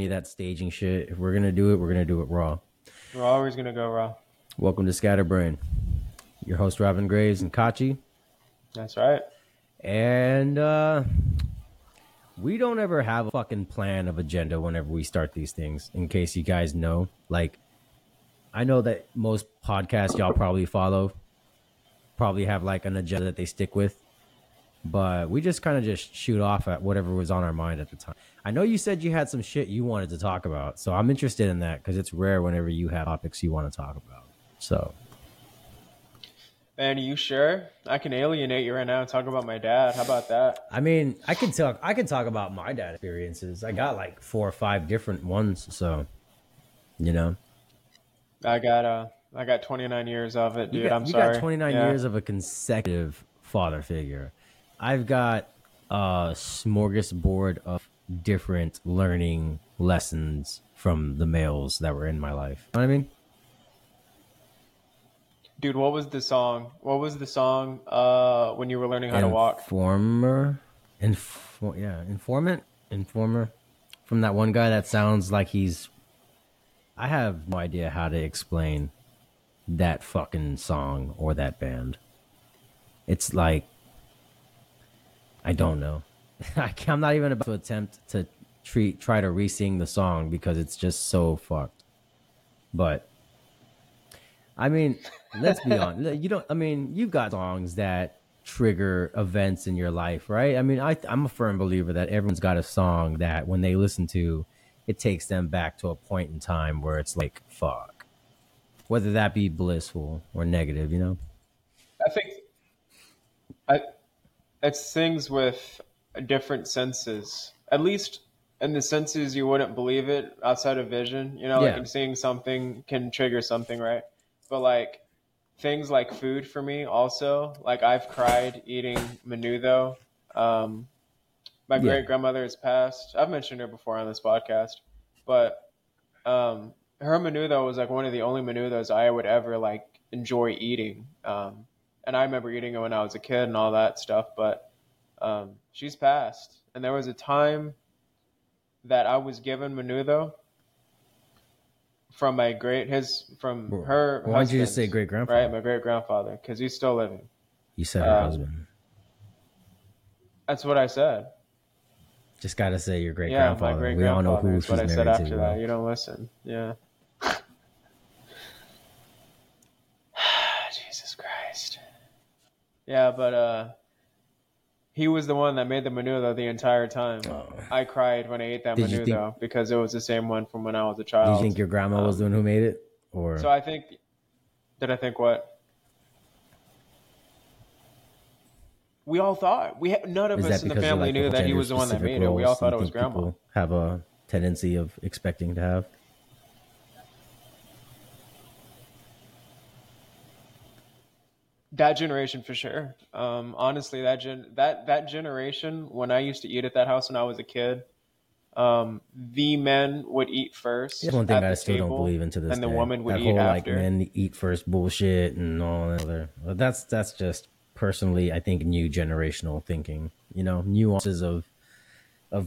any of that staging shit. If we're going to do it, we're going to do it raw. We're always going to go raw. Welcome to Scatterbrain. Your host, Robin Graves and Kachi. That's right. And we don't ever have a fucking plan of agenda whenever we start these things, in case you guys know. Like, I know that most podcasts y'all probably follow probably have like an agenda that they stick with, but we just kind of just shoot off at whatever was on our mind at the time. I know you said you had some shit you wanted to talk about, so I'm interested in that because it's rare whenever you have topics you want to talk about. So... Man, are you sure? I can alienate you right now and talk about my dad. How about that? I mean, I can talk about my dad experiences. I got like 4 or 5 different ones, so you know. I got 29 years of it, dude. You got 29 years of a consecutive father figure. I've got a smorgasbord of different learning lessons from the males that were in my life. You know what I mean? Dude, what was the song? What was the song when you were learning how to walk? Informer. From that one guy that sounds like he's... I have no idea how to explain that fucking song or that band. It's like... I don't know. I'm not even about to attempt to try to re-sing the song because it's just so fucked. But... I mean, let's be honest. You've got songs that trigger events in your life, right? I mean, I'm a firm believer that everyone's got a song that when they listen to, it takes them back to a point in time where it's like, fuck. Whether that be blissful or negative, you know? I think it's things with different senses, at least in the senses you wouldn't believe it outside of vision, you know, like seeing something can trigger something, right? But like things like food for me also, like I've cried eating menudo. My great grandmother has passed. I've mentioned her before on this podcast, but her menudo was like one of the only menudos I would ever like enjoy eating. And I remember eating it when I was a kid and all that stuff, but she's passed. And there was a time that I was given menudo from my her. Why did you just say great grandfather? Right, my great grandfather, because he's still living. You said her husband. That's what I said. Just gotta say your great grandfather. My great grandfather. We all know who she's married to. That's what I said after that. You don't listen. Yeah. Jesus Christ. Yeah, but he was the one that made the menudo the entire time. Oh. I cried when I ate that menudo because it was the same one from when I was a child. Do you think your grandma was the one who made it? Or so I think. Did I think what? We all thought. None of us in the family knew that he was the one that made it. We all thought it was grandma. Have a tendency of expecting to have. That generation for sure. Honestly, that generation, when I used to eat at that house when I was a kid, the men would eat first. That's one thing I still don't believe into this. And the woman would eat after. Like men eat first bullshit and all that other. That's just personally, I think, new generational thinking. You know, nuances of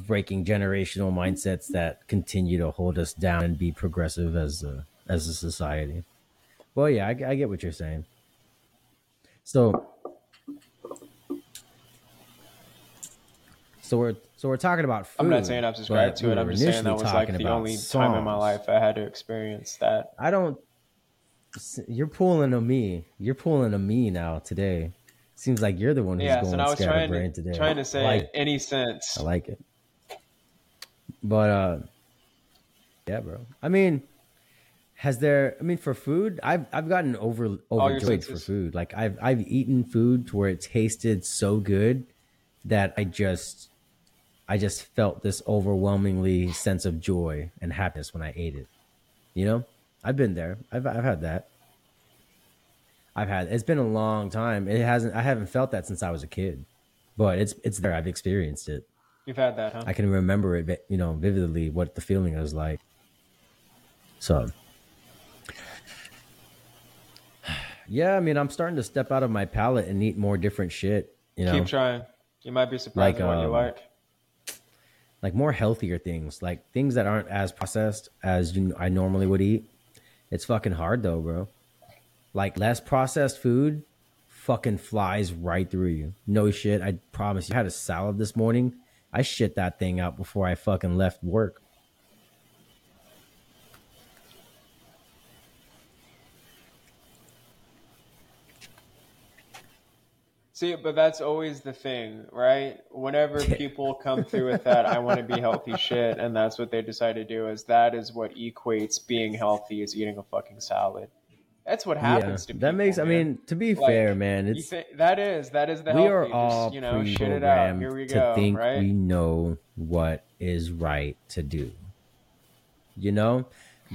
breaking generational mindsets that continue to hold us down and be progressive as a society. Well, yeah, I get what you're saying. So we're talking about food. I'm not saying I'm subscribed to it. I'm just saying that was like the only time in my life I had to experience that. You're pulling a me now today. Seems like you're the one who's going scatterbrained today. Trying to say like any sense. I like it. But yeah, bro. I mean. For food, I've gotten overjoyed for food. Like I've eaten food to where it tasted so good that I just felt this overwhelmingly sense of joy and happiness when I ate it. You know, I've been there. I've had that. It's been a long time. I haven't felt that since I was a kid, but it's there. I've experienced it. You've had that, huh? I can remember it, you know, vividly what the feeling was like. So. Yeah, I mean, I'm starting to step out of my palate and eat more different shit. You know, keep trying. You might be surprised at what you like. like more healthier things, like things that aren't as processed as I normally would eat. It's fucking hard though, bro. Like less processed food fucking flies right through you. No shit. I promise you. I had a salad this morning. I shit that thing out before I fucking left work. See, but that's always the thing, right? Whenever people come through with that, I want to be healthy shit, and that's what they decide to do, is that is what equates being healthy is eating a fucking salad. That's what happens to people. That makes, man. I mean, to be like, fair, man, it's that is the healthy. We are all just, shit it out. Here we go, to think right? We know what is right to do. You know,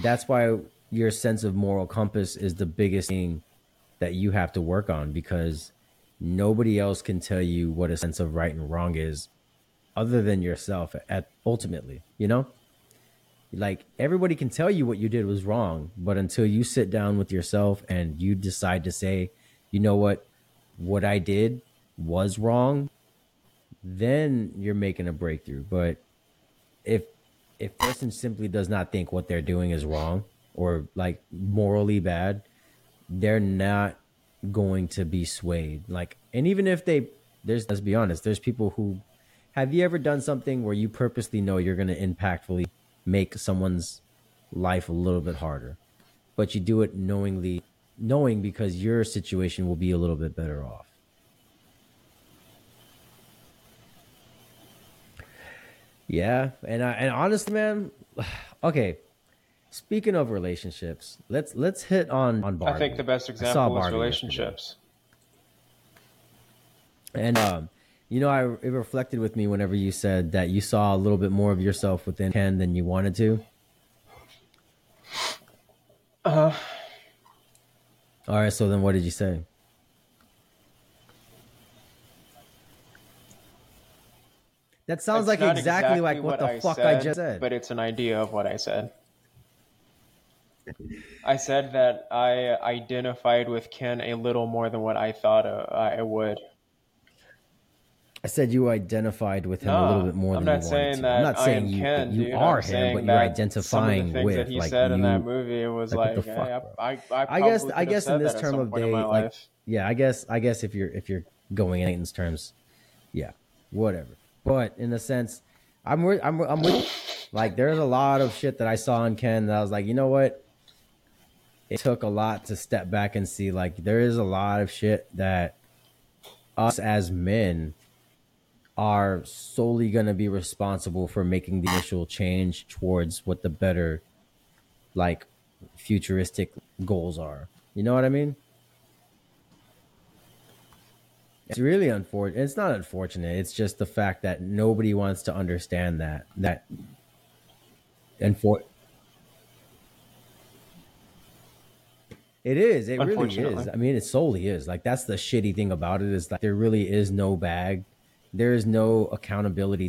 that's why your sense of moral compass is the biggest thing that you have to work on, because nobody else can tell you what a sense of right and wrong is other than yourself ultimately, you know? Like, everybody can tell you what you did was wrong, but until you sit down with yourself and you decide to say, you know what I did was wrong, then you're making a breakthrough. But if a person simply does not think what they're doing is wrong or like morally bad, they're not going to be swayed. Like, and even if let's be honest, there's people who, have you ever done something where you purposely know you're going to impactfully make someone's life a little bit harder, but you do it knowing because your situation will be a little bit better off? Yeah. And honestly, man, okay. Speaking of relationships, let's hit on Barbie. I think the best example is relationships. And, it reflected with me whenever you said that you saw a little bit more of yourself within Ken than you wanted to. All right, so then what did you say? That sounds like exactly like what the fuck I just said. But it's an idea of what I said. I said that I identified with Ken a little more than what I thought I would. I said you identified with him a little bit more than you wanted to. I'm not saying that you are him, but you're identifying with. That he said in that movie was like, I guess in this term of day, like, yeah, I guess if you're going in these terms, yeah, whatever. But in a sense, I'm with you. Like, there's a lot of shit that I saw in Ken that I was like, you know what? It took a lot to step back and see, like, there is a lot of shit that us as men are solely going to be responsible for making the initial change towards what the better, like, futuristic goals are. You know what I mean? It's really unfortunate. It's not unfortunate. It's just the fact that nobody wants to understand that. And for it is, it really is. I mean, it solely is. Like, that's the shitty thing about it, is like there really is no bag. There is no accountability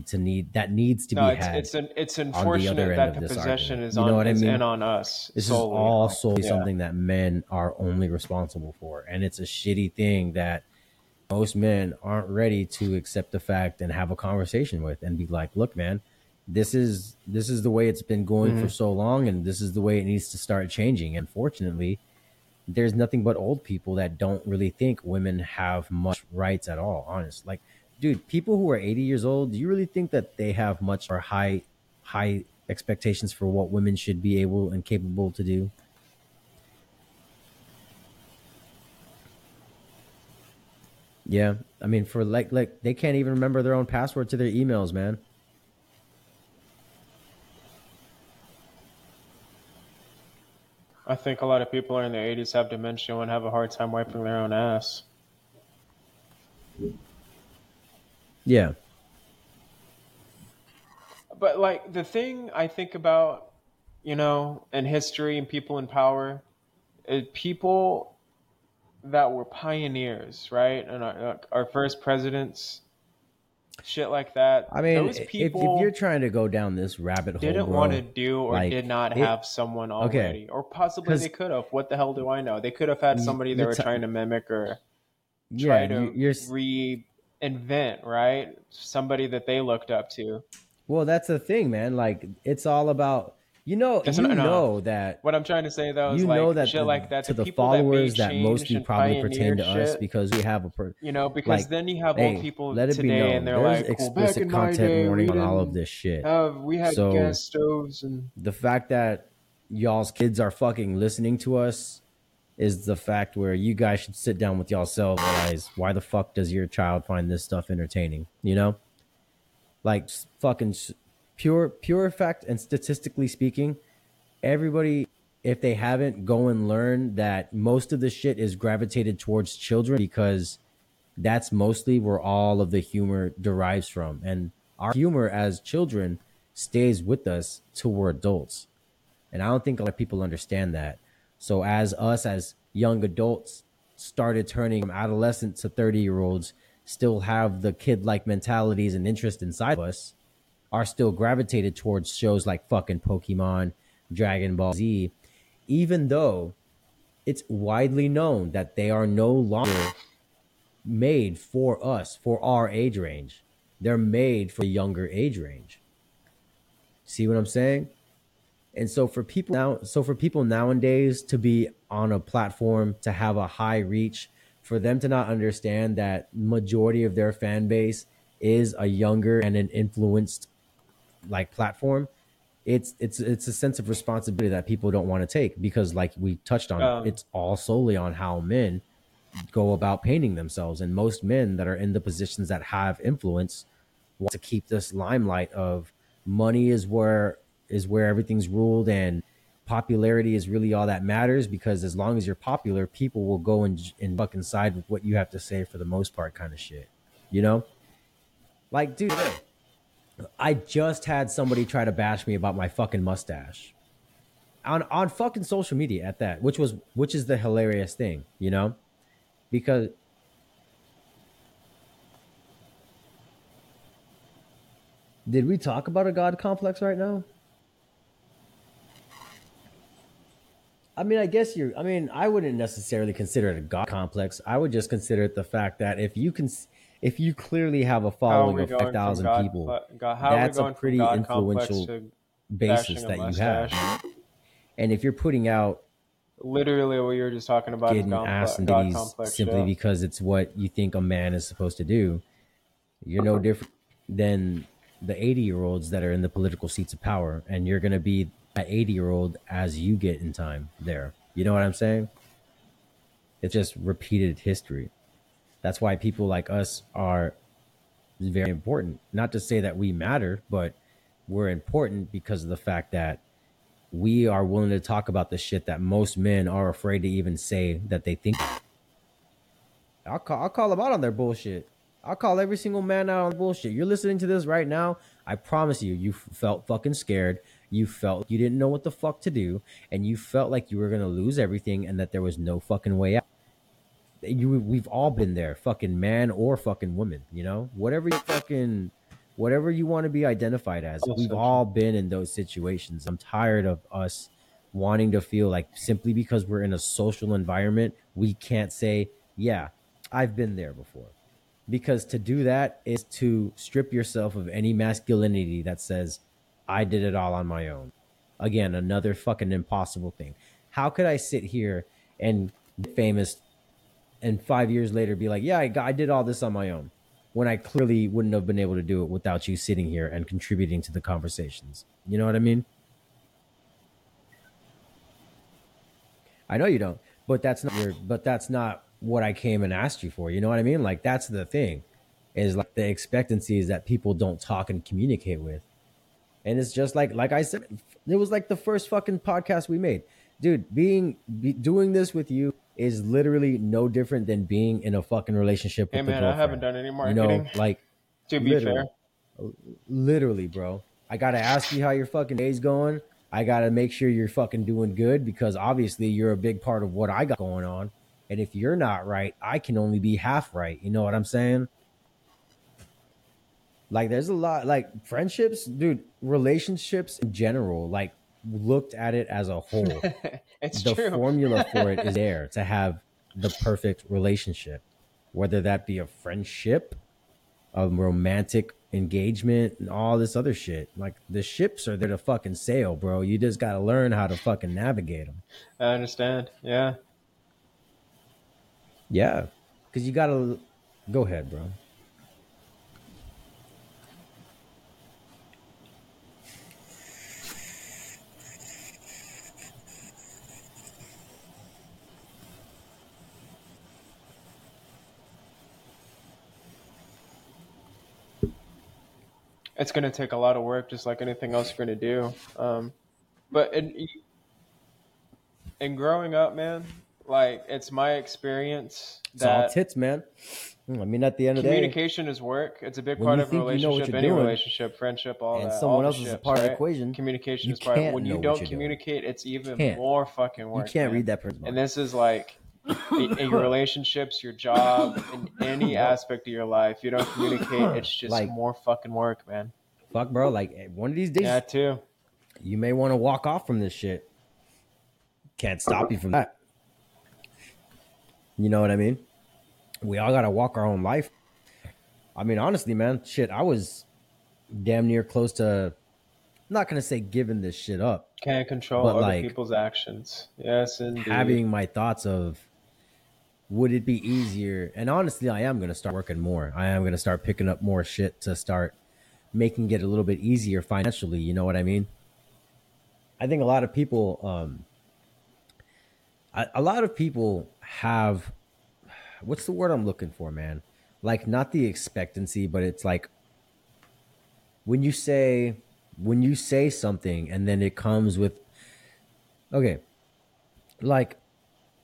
that needs to be had. It's unfortunate that the possession is on us. This solely is all solely something that men are only responsible for, and it's a shitty thing that most men aren't ready to accept the fact and have a conversation with and be like, "Look, man, this is the way it's been going for so long, and this is the way it needs to start changing." Unfortunately, there's nothing but old people that don't really think women have much rights at all, honest. Like, dude, people who are 80 years old, do you really think that they have much or high expectations for what women should be able and capable to do? Yeah, I mean, for like they can't even remember their own password to their emails, man. I think a lot of people are in their 80s, have dementia, and have a hard time wiping their own ass. Yeah. But, like, the thing I think about, in history and people in power, is people that were pioneers, right? And our first presidents, shit like that. I mean, those people, if you're trying to go down this rabbit hole, didn't want to do or like, did not have someone already, or possibly they could have. What the hell do I know? They could have had somebody they were trying to mimic or try to reinvent, right? Somebody that they looked up to. Well, that's the thing, man. Like, it's all about, you know that. What I'm trying to say, though, is the followers that mostly probably pretend to us because we have a then you have old people today and they're like, explicit content warning on all of this shit. We had gas stoves, and the fact that y'all's kids are fucking listening to us is the fact where you guys should sit down with y'allselves and realize, why the fuck does your child find this stuff entertaining? You know, like, fucking pure fact. And statistically speaking, everybody, if they haven't, go and learn that most of the shit is gravitated towards children, because that's mostly where all of the humor derives from. And our humor as children stays with us till we're adults. And I don't think a lot of people understand that. So as us, as young adults, started turning from adolescent to 30-year-olds, still have the kid-like mentalities and interest inside of us, are still gravitated towards shows like fucking Pokemon, Dragon Ball Z, even though it's widely known that they are no longer made for us, for our age range. They're made for the younger age range. See what I'm saying? And so for people nowadays to be on a platform, to have a high reach, for them to not understand that majority of their fan base is a younger and an influenced like platform, it's a sense of responsibility that people don't want to take, because like we touched on, it's all solely on how men go about painting themselves. And most men that are in the positions that have influence want to keep this limelight of money is where everything's ruled, and popularity is really all that matters, because as long as you're popular, people will go and fucking side with what you have to say for the most part, kind of shit, you know? Like, dude, I just had somebody try to bash me about my fucking mustache on fucking social media at that, which is the hilarious thing, you know? Because did we talk about a God complex right now? I mean, I wouldn't necessarily consider it a God complex. I would just consider it the fact that if you clearly have a following of 5,000 people, that's a pretty influential basis that you have. And if you're putting out literally what you were just talking about, getting ass and ditties simply because it's what you think a man is supposed to do, you're no different than the 80-year-olds that are in the political seats of power, and you're going to be 80-year-old as you get in time there. You know what I'm saying? It's just repeated history. That's why people like us are very important. Not to say that we matter, but we're important because of the fact that we are willing to talk about the shit that most men are afraid to even say that they think. I'll call them out on their bullshit. I'll call every single man out on bullshit. You're listening to this right now. I promise you, you felt fucking scared. You felt you didn't know what the fuck to do, and you felt like you were going to lose everything and that there was no fucking way out. We've all been there, fucking man or fucking woman, you know? Whatever you want to be identified as. We've all been in those situations. I'm tired of us wanting to feel like simply because we're in a social environment, we can't say, yeah, I've been there before. Because to do that is to strip yourself of any masculinity that says, I did it all on my own. Again, another fucking impossible thing. How could I sit here and get famous and 5 years later be like, yeah, I did all this on my own, when I clearly wouldn't have been able to do it without you sitting here and contributing to the conversations? You know what I mean? I know you don't, but that's not what I came and asked you for. You know what I mean? Like, that's the thing, is like the expectancies that people don't talk and communicate with. And it's just like I said, it was like the first fucking podcast we made, dude. Doing this with you is literally no different than being in a fucking relationship. Hey, with man, I haven't done any marketing. You know, like, to be fair, literally, bro. I gotta ask you how your fucking day's going. I gotta make sure you're fucking doing good, because obviously you're a big part of what I got going on. And if you're not right, I can only be half right. You know what I'm saying? Like, there's a lot, like, friendships, dude, relationships in general, like, looked at it as a whole. It's the true formula for it is there to have the perfect relationship, whether that be a friendship, a romantic engagement and all this other shit. Like, the ships are there to fucking sail, bro. You just got to learn how to fucking navigate them. I understand. Yeah. Yeah. Because you got to... Go ahead, bro. It's going to take a lot of work, just like anything else you're going to do. But in growing up, man, like, it's my experience that... It's all tits, man. I mean, at the end of the day... Communication is work. It's a big part of a relationship, any relationship, friendship, all that. And someone else is a part of the equation. Communication is part of it. When you don't communicate, it's even more fucking work. You can't read that person. And this is like... in your relationships, your job, in any aspect of your life, you don't communicate. It's just like, more fucking work, man. Fuck, bro. Like, one of these days, yeah, too. You may want to walk off from this shit. Can't stop you from that. You know what I mean? We all gotta walk our own life. I mean, honestly, man, shit. I was damn near close to. I'm not gonna say giving this shit up. Can't control other people's actions. Yes, indeed. Having my thoughts of. Would it be easier? And honestly, I am going to start working more. I am going to start picking up more shit to start making it a little bit easier financially. You know what I mean? I think a lot of people, have, what's the word I'm looking for, man? Like, not the expectancy, but it's like when you say something and then it comes with, okay, like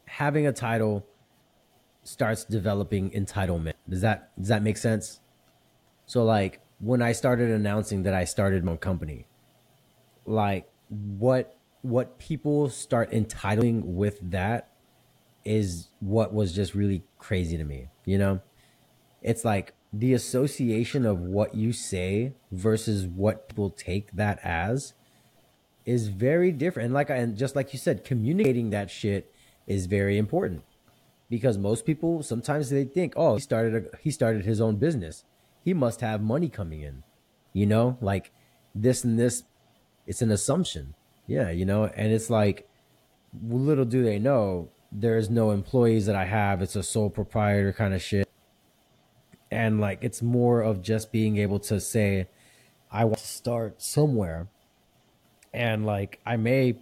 having a title starts developing entitlement. Does that make sense? So like when I started announcing that I started my company, like what people start entitling with that is what was just really crazy to me. You know, it's like the association of what you say versus what people take that as is very different. And just like you said, communicating that shit is very important. Because most people, sometimes they think, oh, he started his own business. He must have money coming in, you know, like this and this. It's an assumption. Yeah, you know, and it's like, little do they know, there's no employees that I have. It's a sole proprietor kind of shit. And like, it's more of just being able to say, I want to start somewhere. And like, I may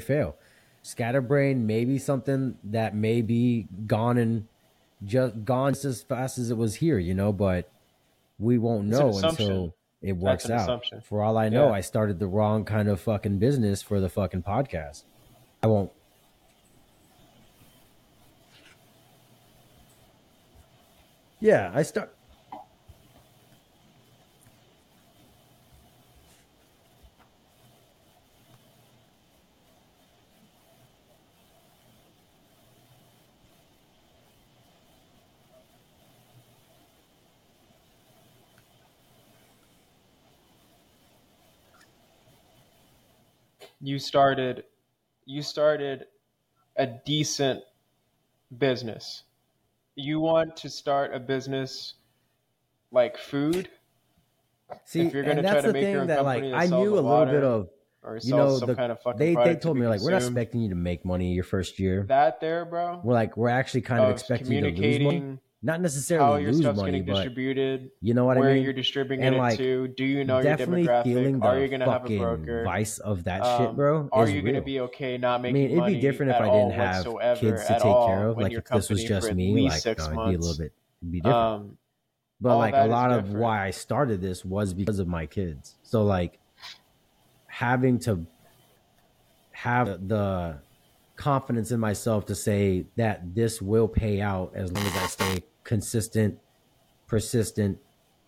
fail. Scatterbrain may be something that may be gone as fast as it was here, you know, but we won't know until it works out. For all I know, yeah. I started the wrong kind of fucking business for the fucking podcast. I won't. Yeah, You started a decent business. You want to start a business like food? See, if you're going to try to make your own company, I knew a little bit of, you know, some kind of fucking product. They told me like, we're not expecting you to make money your first year. That there, bro. We're like, we're actually kind of expecting you to lose money. Not necessarily how your stuff's money, getting distributed. You know what I mean? Where you're distributing and it to? Do you know your demographic? Are you going to have a broker? Vice of that shit, bro. Are you going to be okay not making money? I mean, it'd be different if I didn't have kids to take care of. Like if this was just me, like it'd be a little bit different. But like a lot of why I started this was because of my kids. So like having to have the confidence in myself to say that this will pay out as long as I stay consistent, persistent,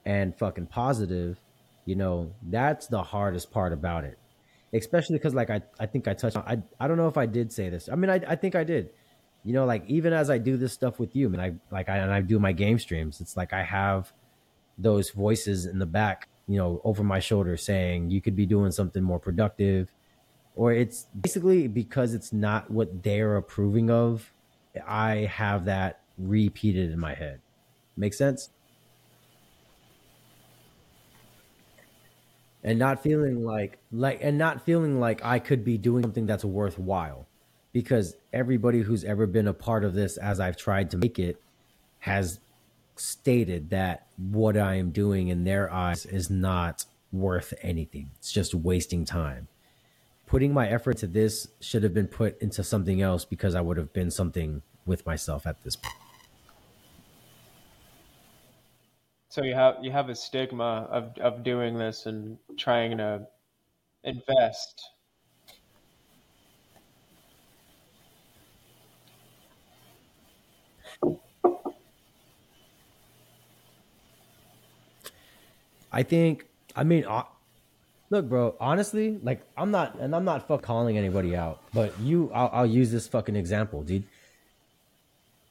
and fucking positive. You know, that's the hardest part about it, especially because like I think I touched on, I don't know if I did say this. I mean, I think I did, you know, like even as I do this stuff with you, I mean, I do my game streams. It's like, I have those voices in the back, you know, over my shoulder saying you could be doing something more productive. Or it's basically because it's not what they're approving of. I have that repeated in my head. Make sense? and not feeling like I could be doing something that's worthwhile, because everybody who's ever been a part of this as I've tried to make it has stated that what I am doing in their eyes is not worth anything. It's just wasting time. Putting my effort to this should have been put into something else, because I would have been something with myself at this point. So you have a stigma of doing this and trying to invest. Look, bro, honestly, I'm not calling anybody out, but I'll use this fucking example, dude.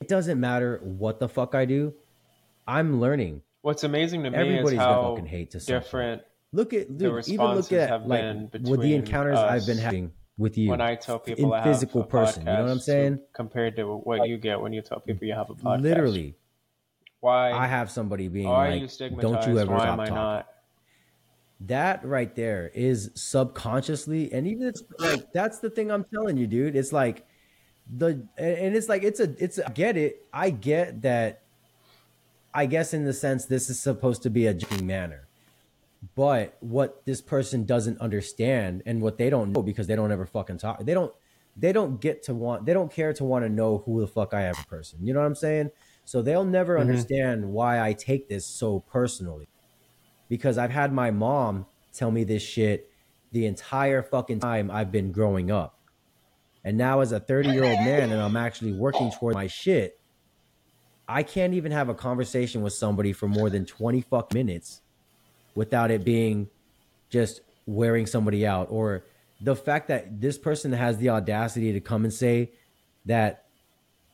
It doesn't matter what the fuck I do. I'm learning. What's amazing to me is how fucking hate to different with the encounters I've been having with you. When I tell people I have physical person, you know what I'm saying? Compared to what you get when you tell people you have a podcast. Literally. Why? I have somebody being like, don't you ever stop talking. That right there is subconsciously, and even it's like, that's the thing I'm telling you, dude. It's like I get it. I get that. I guess in the sense, this is supposed to be a joking manner, but what this person doesn't understand and what they don't know, because they don't ever fucking talk. They don't care to want to know who the fuck I am as a person. You know what I'm saying? So they'll never understand why I take this so personally. Because I've had my mom tell me this shit the entire fucking time I've been growing up. And now as a 30-year-old man, and I'm actually working toward my shit, I can't even have a conversation with somebody for more than 20 fuck minutes without it being just wearing somebody out. Or the fact that this person has the audacity to come and say that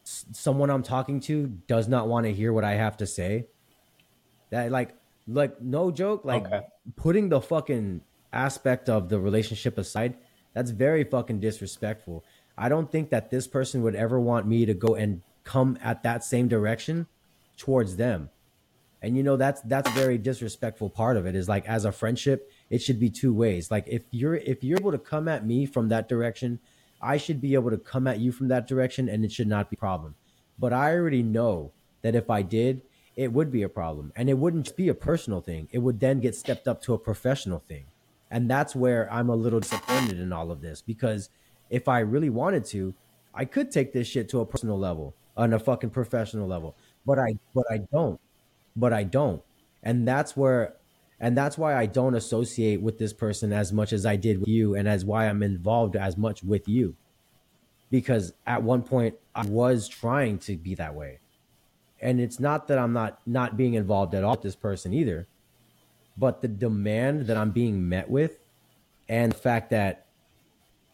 someone I'm talking to does not want to hear what I have to say. That like no joke, putting the fucking aspect of the relationship aside, that's very fucking disrespectful. I don't think that this person would ever want me to go and come at that same direction towards them. And that's a very disrespectful part of it, is like, as a friendship, it should be two ways. Like if you're able to come at me from that direction, I should be able to come at you from that direction, and it should not be a problem. But I already know that if I did, it would be a problem, and it wouldn't be a personal thing. It would then get stepped up to a professional thing. And that's where I'm a little disappointed in all of this, because if I really wanted to, I could take this shit to a personal level, on a fucking professional level, but I don't. And that's why I don't associate with this person as much as I did with you. And as why I'm involved as much with you, because at one point I was trying to be that way. And it's not that I'm not being involved at all with this person either, but the demand that I'm being met with, and the fact that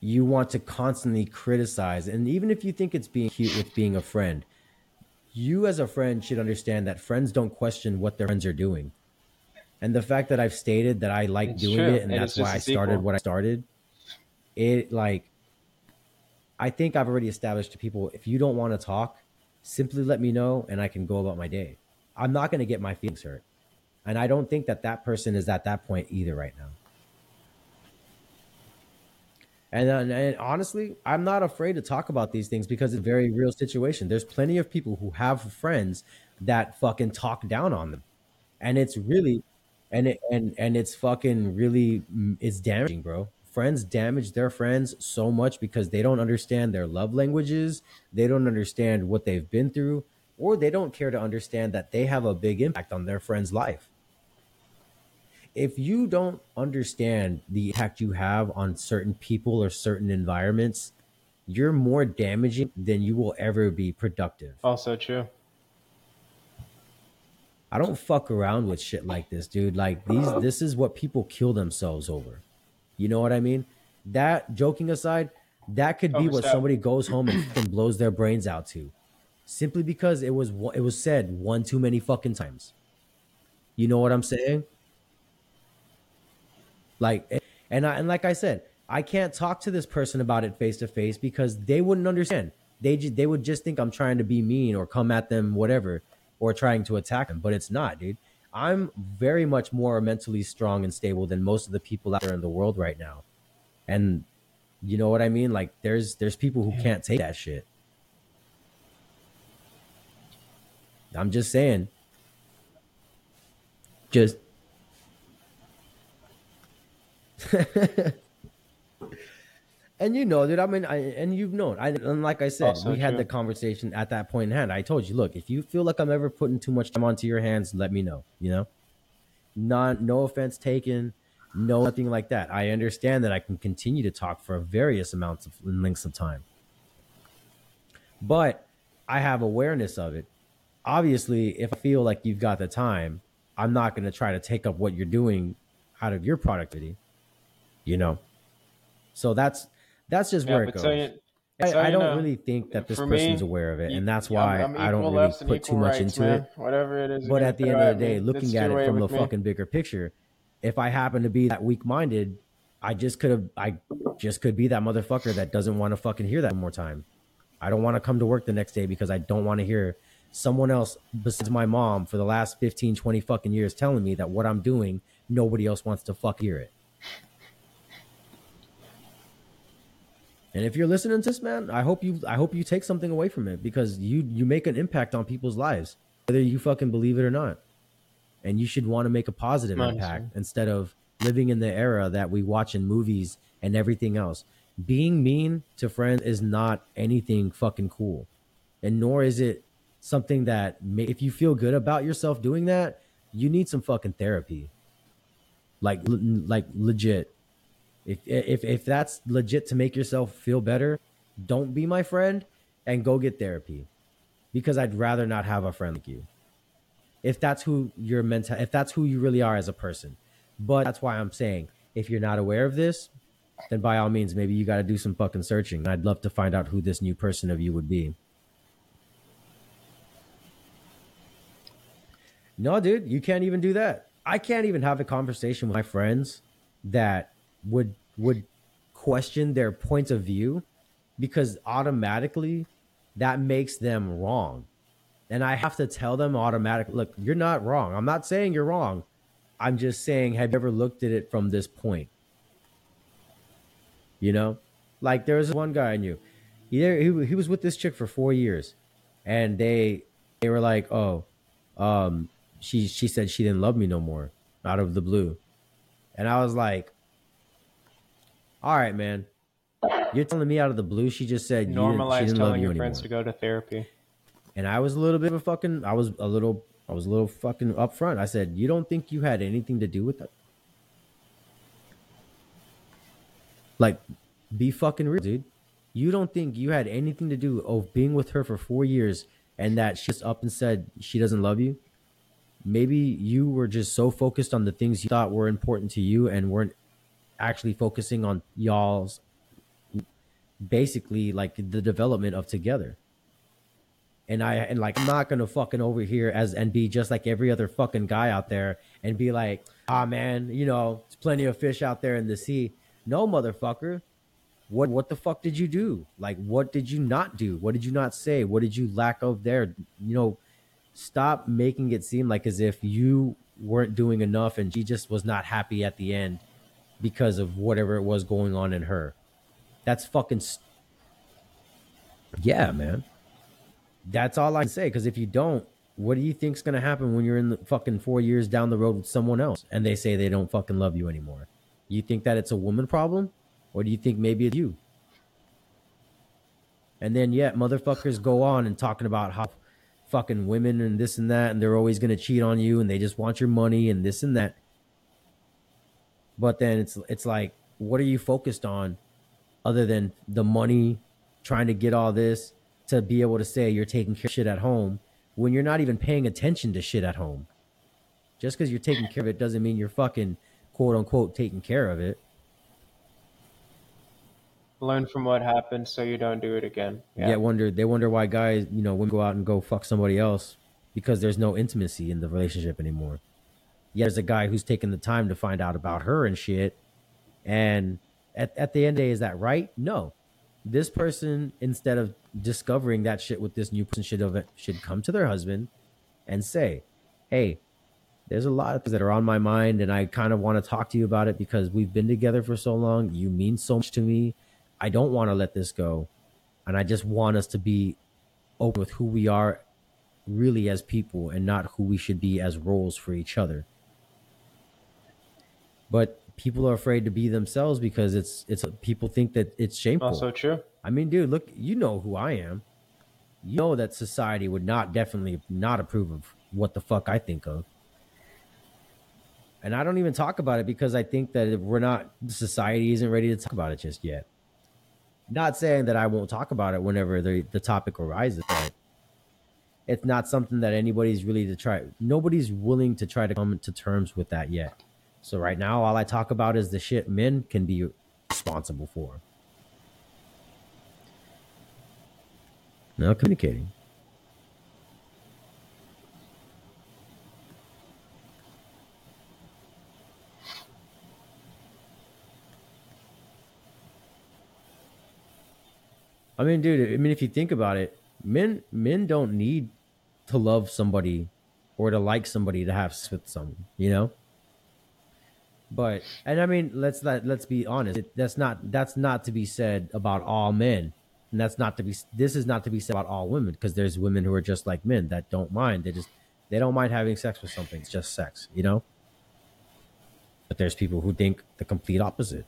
you want to constantly criticize, and even if you think it's being cute with being a friend, you as a friend should understand that friends don't question what their friends are doing. And the fact that I've stated that I like it's doing true. It, and that's why I started what I started, it I think I've already established to people, if you don't want to talk, simply let me know and I can go about my day. I'm not going to get my feelings hurt. And I don't think that person is at that point either right now. And honestly, I'm not afraid to talk about these things, because it's a very real situation. There's plenty of people who have friends that fucking talk down on them. And it's really, it's damaging, bro. Friends damage their friends so much because they don't understand their love languages. They don't understand what they've been through, or they don't care to understand that they have a big impact on their friend's life. If you don't understand the impact you have on certain people or certain environments, you're more damaging than you will ever be productive. Also true. I don't fuck around with shit like this, dude. This is what people kill themselves over. You know what I mean? That, joking aside, that could be what somebody goes home and blows their brains out to, simply because it was said one too many fucking times. You know what I'm saying? Like I said, I can't talk to this person about it face to face, because they wouldn't understand. They would just think I'm trying to be mean or come at them, whatever, or trying to attack them. But it's not, dude. I'm very much more mentally strong and stable than most of the people out there in the world right now. And you know what I mean? Like there's people who can't take that shit. I'm just saying. Just. And you know, dude, I mean, and you've known. And like I said, we had the conversation at that point in hand. I told you, look, if you feel like I'm ever putting too much time onto your hands, let me know, you know? No offense taken, no nothing like that. I understand that I can continue to talk for various amounts of lengths of time. But I have awareness of it. Obviously, if I feel like you've got the time, I'm not going to try to take up what you're doing out of your productivity, you know? So that's just where it goes. I don't really think that this person's aware of it, and that's why I don't really put too much into it. Whatever it is, but at the end of the day, looking at it from the fucking bigger picture, if I happen to be that weak-minded, I just could be that motherfucker that doesn't want to fucking hear that one more time. I don't want to come to work the next day because I don't want to hear someone else besides my mom for the last 15, 20 fucking years telling me that what I'm doing, nobody else wants to fuck hear it. And if you're listening to this, man, I hope you take something away from it, because you make an impact on people's lives, whether you fucking believe it or not. And you should want to make a positive impact instead of living in the era that we watch in movies and everything else. Being mean to friends is not anything fucking cool. And nor is it something that if you feel good about yourself doing that, you need some fucking therapy. Like legit. If that's legit to make yourself feel better, don't be my friend and go get therapy, because I'd rather not have a friend like you. If that's who you really are as a person. But that's why I'm saying, if you're not aware of this, then by all means, maybe you got to do some fucking searching. I'd love to find out who this new person of you would be. No, dude, you can't even do that. I can't even have a conversation with my friends that would question their point of view, because automatically that makes them wrong. And I have to tell them automatically, look, you're not wrong. I'm not saying you're wrong. I'm just saying, have you ever looked at it from this point? You know, like there was one guy I knew. He was with this chick for 4 years, and they were like, oh, she said she didn't love me no more, out of the blue. And I was like, all right, man, you're telling me out of the blue she just said she didn't love you anymore. Normalize telling your friends to go to therapy. And I was a little bit of a fucking, I was a little fucking upfront. I said, you don't think you had anything to do with that? Like, be fucking real, dude. You don't think you had anything to do of being with her for 4 years, and that she just up and said she doesn't love you? Maybe you were just so focused on the things you thought were important to you and weren't actually focusing on y'all's basically like the development of together. And I'm not gonna fucking over here and be just like every other fucking guy out there and be like, ah, man, you know, there's plenty of fish out there in the sea. No, motherfucker. What the fuck did you do? Like, what did you not do? What did you not say? What did you lack of there? You know, stop making it seem like as if you weren't doing enough and she just was not happy at the end because of whatever it was going on in her. That's fucking... yeah, man. That's all I can say. Because if you don't, what do you think's going to happen when you're in the fucking 4 years down the road with someone else and they say they don't fucking love you anymore? You think that it's a woman problem? Or do you think maybe it's you? And then, yeah, motherfuckers go on and talking about how fucking women and this and that, and they're always going to cheat on you and they just want your money and this and that. But then it's like, what are you focused on other than the money, trying to get all this to be able to say you're taking care of shit at home when you're not even paying attention to shit at home? Just because you're taking care of it doesn't mean you're fucking quote unquote taking care of it. Learn from what happened so you don't do it again. Yeah, they wonder why guys, you know, women go out and go fuck somebody else because there's no intimacy in the relationship anymore. Yeah, there's a guy who's taking the time to find out about her and shit. And at the end of the day, is that right? No. This person, instead of discovering that shit with this new person, should come to their husband and say, hey, there's a lot of things that are on my mind, and I kind of want to talk to you about it because we've been together for so long. You mean so much to me. I don't want to let this go. And I just want us to be open with who we are really as people and not who we should be as roles for each other. But people are afraid to be themselves because it's people think that it's shameful. Also true. I mean, dude, look, you know who I am. You know that society would not definitely not approve of what the fuck I think of. And I don't even talk about it because I think that if we're not, society isn't ready to talk about it just yet. Not saying that I won't talk about it whenever the topic arises. But it's not something that anybody's really to try. Nobody's willing to try to come to terms with that yet. So right now, all I talk about is the shit men can be responsible for. Now communicating. I mean, dude, I mean, if you think about it, men don't need to love somebody or to like somebody to have sex with someone, you know? But, and I mean, let's be honest. That's not to be said about all men. And this is not to be said about all women, because there's women who are just like men that don't mind. They don't mind having sex with something. It's just sex, you know? But there's people who think the complete opposite.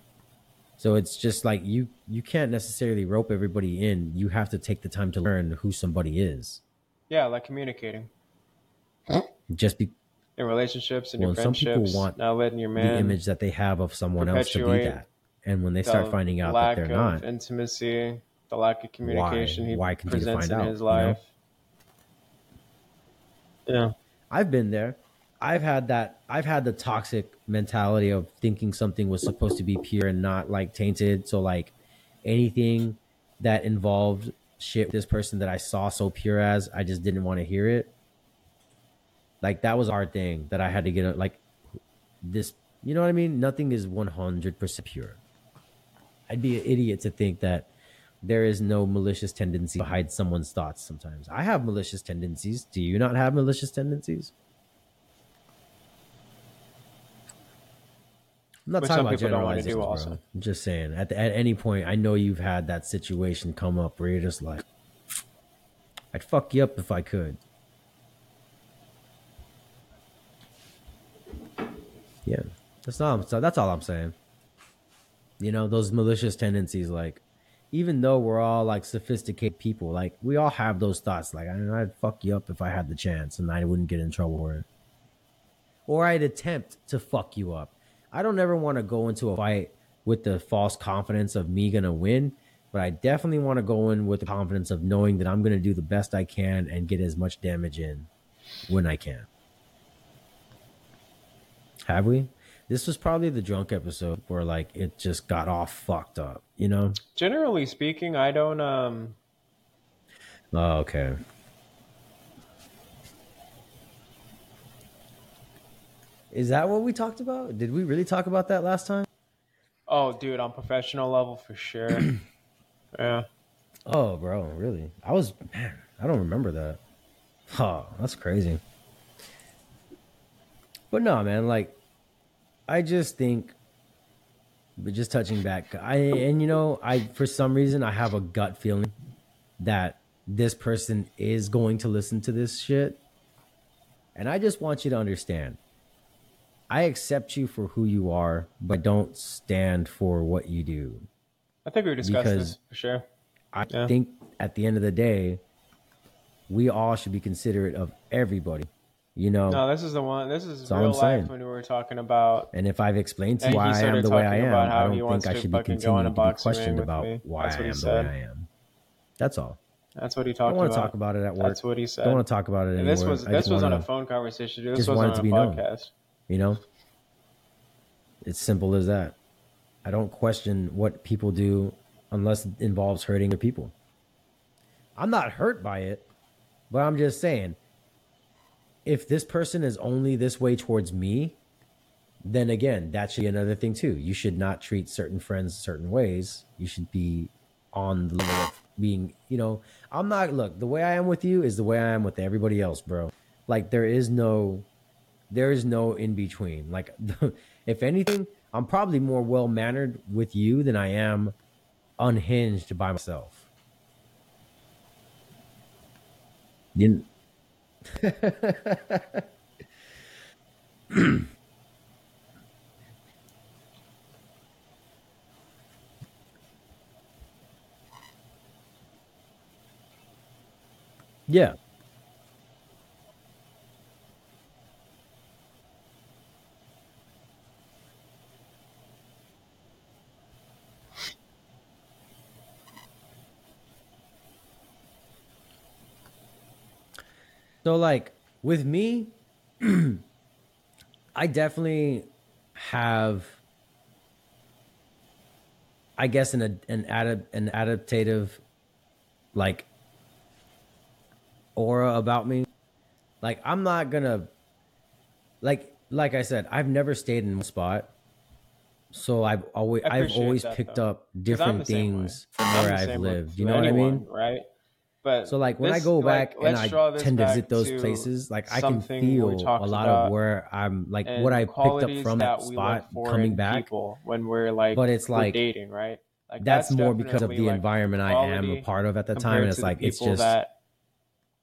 So it's just like you can't necessarily rope everybody in. You have to take the time to learn who somebody is. Yeah, like communicating. Just be in relationships and your friendships. Some people want not letting your man the image that they have of someone else to be that. And when they start finding out that they're not, the lack of intimacy, the lack of communication he presents in his life. You know? Yeah, I've been there. I've had that. I've had the toxic mentality of thinking something was supposed to be pure and not like tainted. So like anything that involved shit with this person that I saw so pure as, I just didn't want to hear it. Like that was our thing that I had to get like this. You know what I mean? Nothing is 100% pure. I'd be an idiot to think that there is no malicious tendency behind someone's thoughts. Sometimes I have malicious tendencies. Do you not have malicious tendencies? I'm not talking about generalizations, bro. Also. I'm just saying, at any point, I know you've had that situation come up where you're just like, I'd fuck you up if I could. Yeah, that's all I'm saying. You know, those malicious tendencies, like, even though we're all, like, sophisticated people, like, we all have those thoughts, like, I'd fuck you up if I had the chance, and I wouldn't get in trouble for it. Or I'd attempt to fuck you up. I don't ever want to go into a fight with the false confidence of me going to win, but I definitely want to go in with the confidence of knowing that I'm going to do the best I can and get as much damage in when I can. Have we? This was probably the drunk episode where like it just got all fucked up, you know? Generally speaking, I don't... Oh, okay. Is that what we talked about? Did we really talk about that last time? Oh, dude, on professional level for sure. Yeah. Oh, bro, really? I don't remember that. Oh, that's crazy. But no, man, like, I just think, but just touching back, for some reason, I have a gut feeling that this person is going to listen to this shit. And I just want you to understand. I accept you for who you are, but don't stand for what you do. I think we discussed this for sure. I think at the end of the day, we all should be considerate of everybody. You know, no, this is the one. This is real life when we were talking about. And if I've explained to you why I am the way I am, I don't think I should be continuing to be questioned about why I am the way I am. That's all. That's what he talked about. I don't want to talk about it at work. That's what he said. I don't want to talk about it anymore. This was on a phone conversation. This wasn't on a podcast. You know, it's simple as that. I don't question what people do unless it involves hurting the people. I'm not hurt by it, but I'm just saying, if this person is only this way towards me, then again, that should be another thing too. You should not treat certain friends certain ways. You should be on the level of being, you know, the way I am with you is the way I am with everybody else, bro. Like there is no There is no in between. Like, if anything, I'm probably more well-mannered with you than I am unhinged by myself. You know? Yeah. So, like, with me, I definitely have, I guess, an adaptive, like, aura about me. Like, I'm not gonna, like I said, I've never stayed in one spot, so I've always picked up different things from where I've lived. You know what I mean? Right. But so, like, when I go back and I tend to visit those places, like, I can feel a lot of where I'm, like, what I picked up from that spot coming back. When we're, like, but it's like dating, right? Like, that's more because of the environment I am a part of at the time, and it's like it's just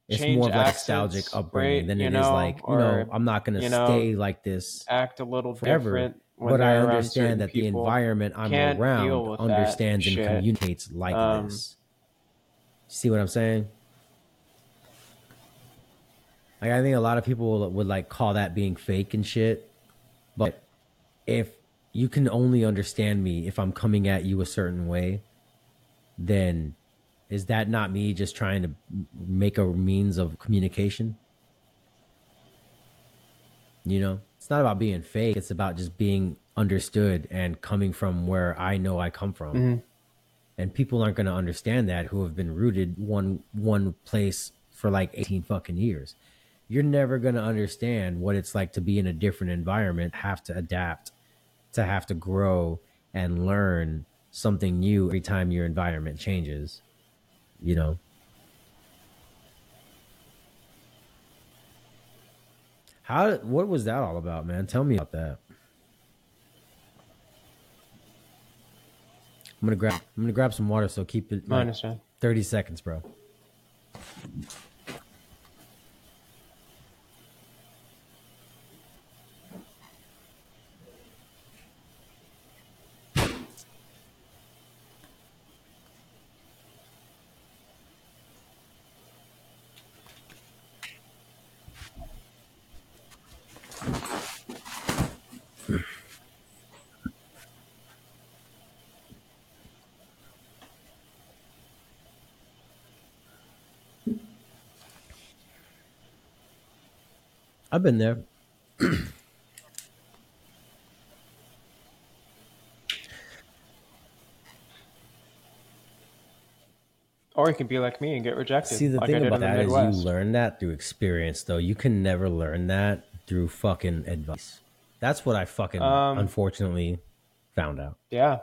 it's more of like nostalgic upbringing than it is like, you know, I'm not gonna stay like this, act a little forever. But I understand that the environment I'm around understands and communicates like this. See what I'm saying? Like, I think a lot of people would like call that being fake and shit. But if you can only understand me if I'm coming at you a certain way, then is that not me just trying to make a means of communication? You know, it's not about being fake. It's about just being understood and coming from where I know I come from. Mm-hmm. And people aren't going to understand that who have been rooted one place for like 18 fucking years. You're never going to understand what it's like to be in a different environment, have to adapt, to have to grow and learn something new every time your environment changes, you know? What was that all about, man? Tell me about that. I'm gonna grab some water, so keep it like 30 seconds, bro. I've been there. Or you can be like me and get rejected. See, the thing about that is you learn that through experience, though. You can never learn that through fucking advice. That's what I fucking unfortunately found out. Yeah.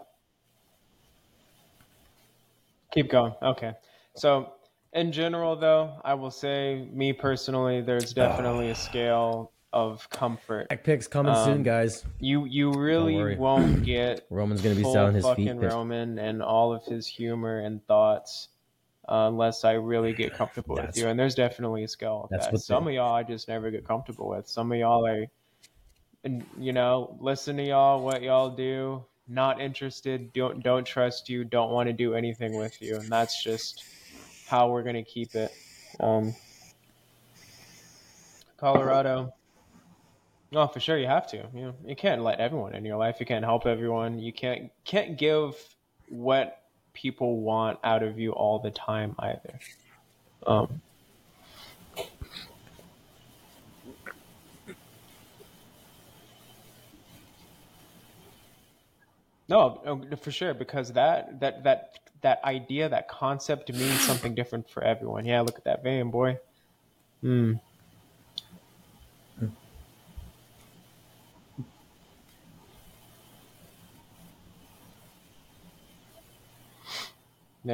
Keep going. Okay. So, in general, though, I will say, me personally, there's definitely a scale of comfort. Backpicks coming soon, guys. You really won't get Roman's gonna be selling his fucking feet Roman and all of his humor and thoughts unless I really get comfortable with you. And there's definitely a scale of that. Some of y'all I just never get comfortable with. Some of y'all are, you know, listen to y'all, what y'all do, not interested, don't trust you, don't want to do anything with you, and that's just how we're going to keep it. Colorado. No, for sure. You have to, you know, you can't let everyone in your life. You can't help everyone. You can't give what people want out of you all the time either. No, for sure, because that idea, that concept means something different for everyone. Yeah, look at that vein, boy. No,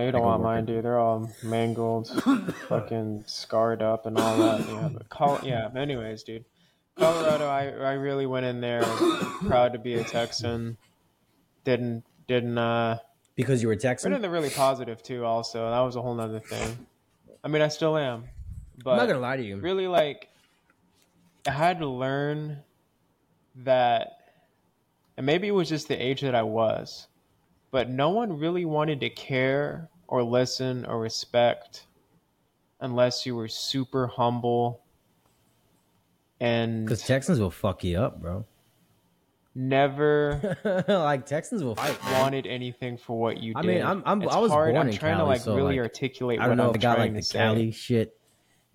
you don't want mine, dude. They're all mangled, fucking scarred up and all that. Yeah, anyways, dude. Colorado, I really went in there proud to be a Texan. Didn't because you were Texan? But in the really positive too also. That was a whole nother thing. I mean, I still am. But I'm not gonna lie to you. Really, like, I had to learn that, and maybe it was just the age that I was, but no one really wanted to care or listen or respect unless you were super humble. And because Texans will fuck you up, bro. Never like Texans will fight. I wanted anything for what you did. I mean, I was hard. Born I'm in trying Cali, to like so really like, articulate I don't what know I'm if I got like the Cali shit.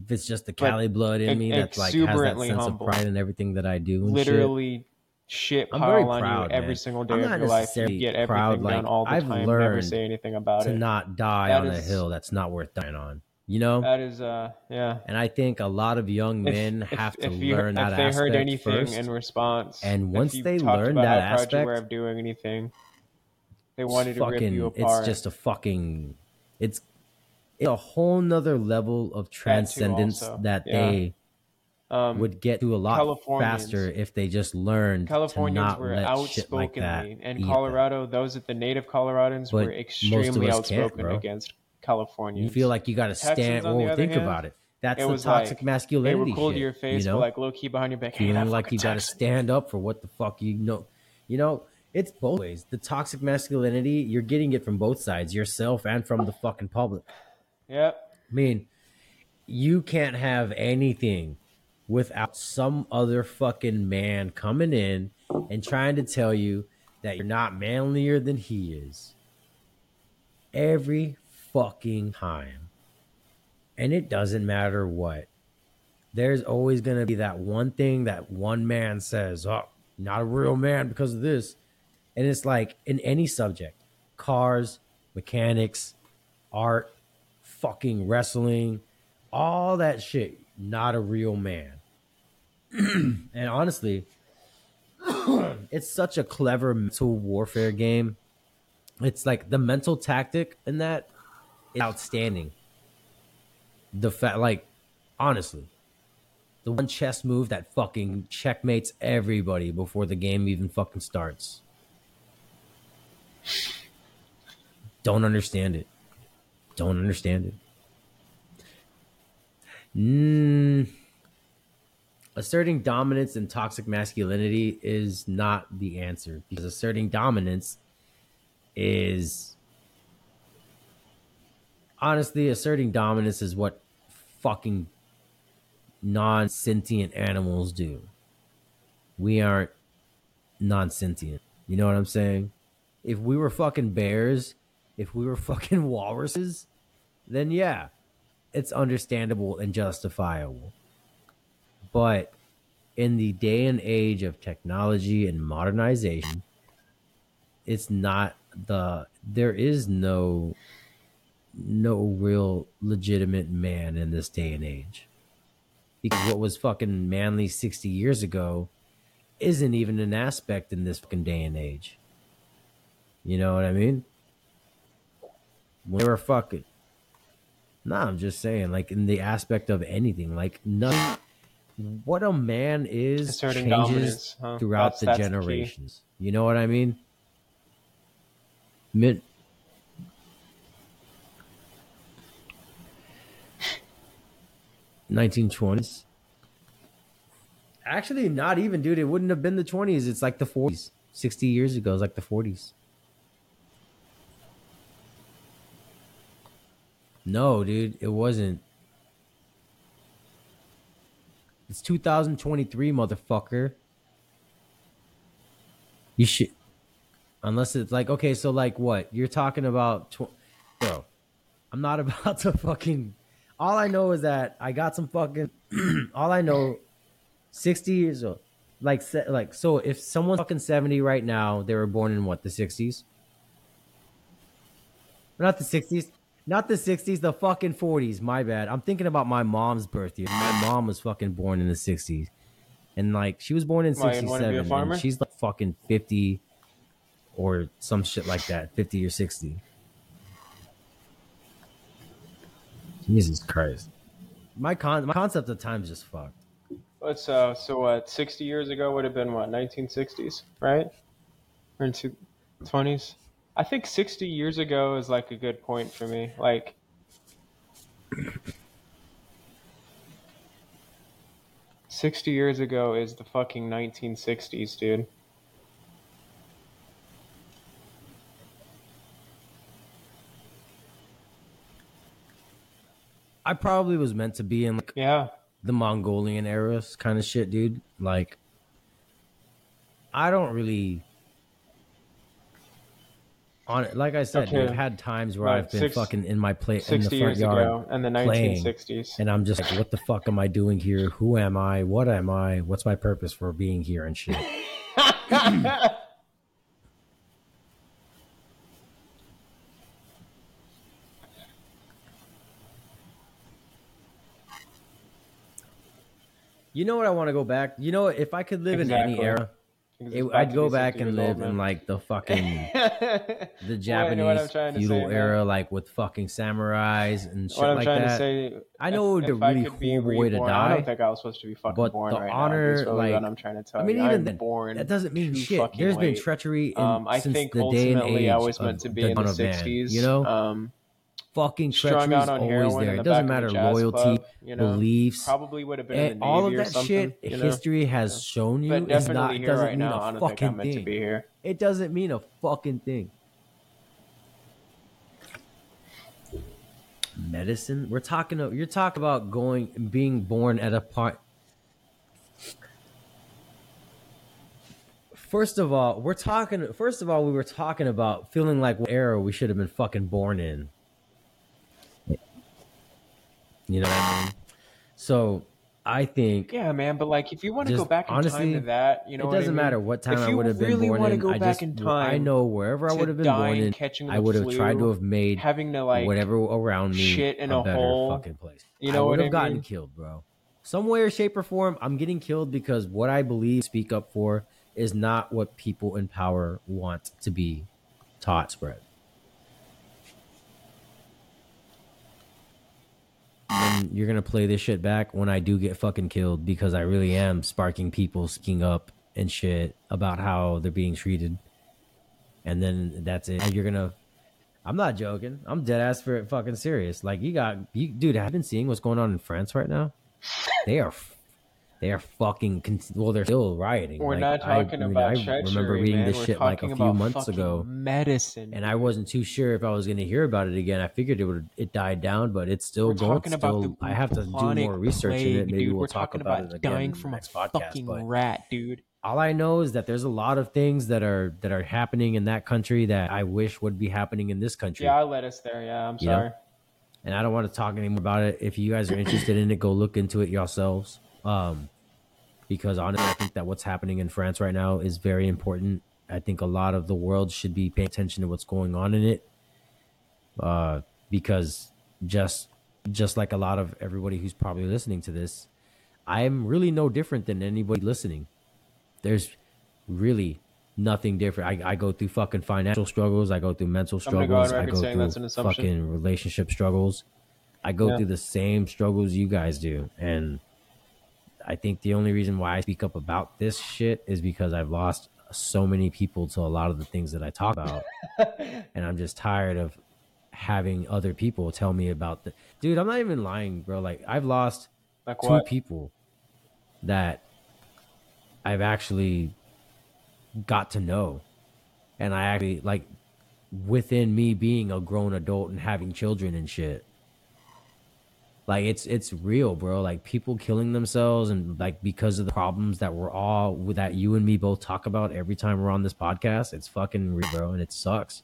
If it's just the Cali blood in me that's like has that sense humble. Of pride in everything that I do. And literally shit pile on proud, you every man. Single day I'm of your life. You get everything proud, like, done all the I've time. Never say anything about to it. To not die that on is, a hill that's not worth dying on. You know? That is, yeah. And I think a lot of young men have to learn that aspect first. If they heard anything first, in response. And once they learn that aspect. Of doing anything, they wanted to rip you apart. It's just a fucking... It's a whole nother level of transcendence that they would get to a lot faster if they just learned to not let shit like that. And Colorado, those at the native Coloradans were extremely outspoken against Californians. You feel like you got to stand or think about it. That's the toxic masculinity shit. They were cool to your face, but like low key behind your back. Feeling like you got to stand up for what the fuck you know. You know, it's both ways. The toxic masculinity, you're getting it from both sides, yourself and from the fucking public. Yep. I mean, you can't have anything without some other fucking man coming in and trying to tell you that you're not manlier than he is. Every fucking time. And it doesn't matter what. There's always going to be that one thing that one man says, oh, not a real man because of this. And it's like in any subject, cars, mechanics, art, fucking wrestling, all that shit, not a real man. And honestly, it's such a clever mental warfare game. It's like the mental tactic in that is outstanding. The fact, like, honestly, the one chess move that fucking checkmates everybody before the game even fucking starts. Don't understand it. Don't understand it. Asserting dominance and toxic masculinity is not the answer, because asserting dominance is honestly what fucking non-sentient animals do. We aren't non-sentient. You know what I'm saying? If we were fucking bears, if we were fucking walruses, then yeah, it's understandable and justifiable. But in the day and age of technology and modernization, it's not the... There is no real legitimate man in this day and age. Because what was fucking manly 60 years ago isn't even an aspect in this fucking day and age. You know what I mean? When they were fucking... Nah, I'm just saying, like, in the aspect of anything, like, nothing... What a man is changes throughout the generations. You know what I mean? Mid-1920s. Actually, not even, dude. It wouldn't have been the 20s. It's like the 40s. 60 years ago, it's like the 40s. No, dude, it wasn't. It's 2023, motherfucker. You should... Unless it's like, okay, so like what? You're talking about... Bro, I'm not about to fucking... All I know is that I got some fucking... All I know, 60 years old. Like, so if someone's fucking 70 right now, they were born in what, the 60s? Not the 60s. Not the 60s, the fucking 40s. My bad. I'm thinking about my mom's birth year. My mom was fucking born in the 60s. And like, she was born in 67. And she's like fucking 50 or some shit like that. 50 or 60. Jesus Christ. My concept of time is just fucked. What's so what? 60 years ago would have been what? 1960s, right? Or in 20s. I think 60 years ago is like a good point for me. Like, sixty years ago is the fucking 1960s, dude. I probably was meant to be in like the Mongolian eras kind of shit, dude. Like, I don't really on it. Like I said, dude, I've had times where I've been fucking in my place in the front yard and the 1960s, and I'm just like, what the fuck am I doing here? Who am I? What am I? What's my purpose for being here and shit? You know what? I want to go back. You know, if I could live in any era, I'd go back and live in like the fucking the Japanese feudal era, like with fucking samurais and shit like that. I know the really cool way to die. I don't think I was supposed to be fucking born right now. But the honor, like, I'm trying to tell you, I mean, even born. That doesn't mean shit. There's been treachery since the day and age of the Dawn of Man. You know. Fucking treachery is always there. It doesn't matter loyalty, beliefs, probably would have been in the all of that shit. History has shown you it's not. It doesn't mean a fucking thing. It doesn't mean a fucking thing. Medicine. We're talking. You're talking about being born at a part. First of all, we were talking about feeling like what era we should have been fucking born in. You know what I mean? So I think... Yeah, man, but like if you want to go back in time to that, you know what I mean? It doesn't matter what time I would have been born in. If you really want to go back in time, I know wherever I would have been born in, I would have tried to have made whatever around me shit in a better fucking place. You know what I mean? I would have gotten killed, bro. Some way or shape or form, I'm getting killed because what I believe, speak up for, is not what people in power want to be taught, spread. And you're going to play this shit back when I do get fucking killed because I really am sparking people speaking up and shit about how they're being treated. And then that's it. And you're going to... I'm not joking. I'm dead ass for it fucking serious. Like, dude, I've been seeing what's going on in France right now. They are fucking... Well, they're still rioting. We're like, not talking about treachery, I remember reading this shit like a few months ago. Medicine. And I wasn't too sure if I was going to hear about it again. I figured it died down, but it's still going. I have to do more research in it. Maybe we'll talk about it again. Dying from a fucking rat, dude. All I know is that there's a lot of things that are happening in that country that I wish would be happening in this country. Yeah, I led us there. Yeah, I'm sorry. And I don't want to talk anymore about it. If you guys are interested in it, go look into it yourselves. Because honestly, I think that what's happening in France right now is very important. I think a lot of the world should be paying attention to what's going on in it. Because just like a lot of everybody who's probably listening to this, I'm really no different than anybody listening. There's really nothing different. I go through fucking financial struggles. I go through mental struggles. I go through fucking relationship struggles. I go through the same struggles you guys do. And I think the only reason why I speak up about this shit is because I've lost so many people to a lot of the things that I talk about. And I'm just tired of having other people tell me about the... Dude, I'm not even lying, bro. Like, I've lost two people that I've actually got to know. And I actually, like, within me being a grown adult and having children and shit. Like, it's real, bro. Like, people killing themselves and, like, because of the problems that that you and me both talk about every time we're on this podcast, it's fucking real, bro, and it sucks.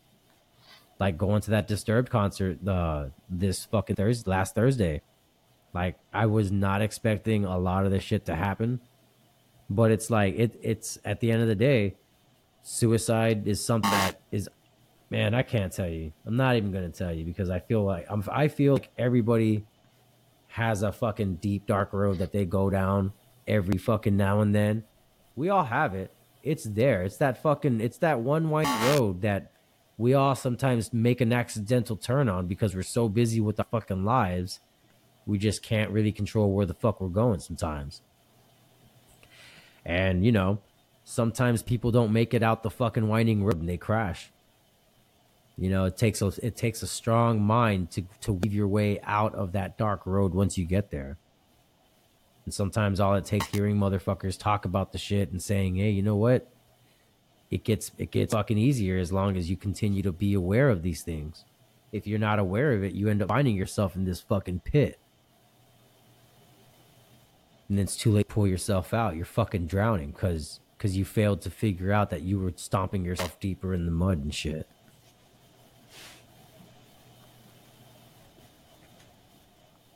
Like, going to that Disturbed concert this fucking last Thursday. Like, I was not expecting a lot of this shit to happen. But it's like, it's at the end of the day, suicide is something that is... Man, I can't tell you. I'm not even going to tell you because I feel like... I feel like everybody... has a fucking deep, dark road that they go down every fucking now and then. We all have it. It's there. It's that one white road that we all sometimes make an accidental turn on because we're so busy with our fucking lives. We just can't really control where the fuck we're going sometimes. And, you know, sometimes people don't make it out the fucking winding road and they crash. You know, it takes a strong mind to weave your way out of that dark road once you get there. And sometimes all it takes hearing motherfuckers talk about the shit and saying, hey, you know what? It gets fucking easier as long as you continue to be aware of these things. If you're not aware of it, you end up finding yourself in this fucking pit. And it's too late to pull yourself out. You're fucking drowning because you failed to figure out that you were stomping yourself deeper in the mud and shit.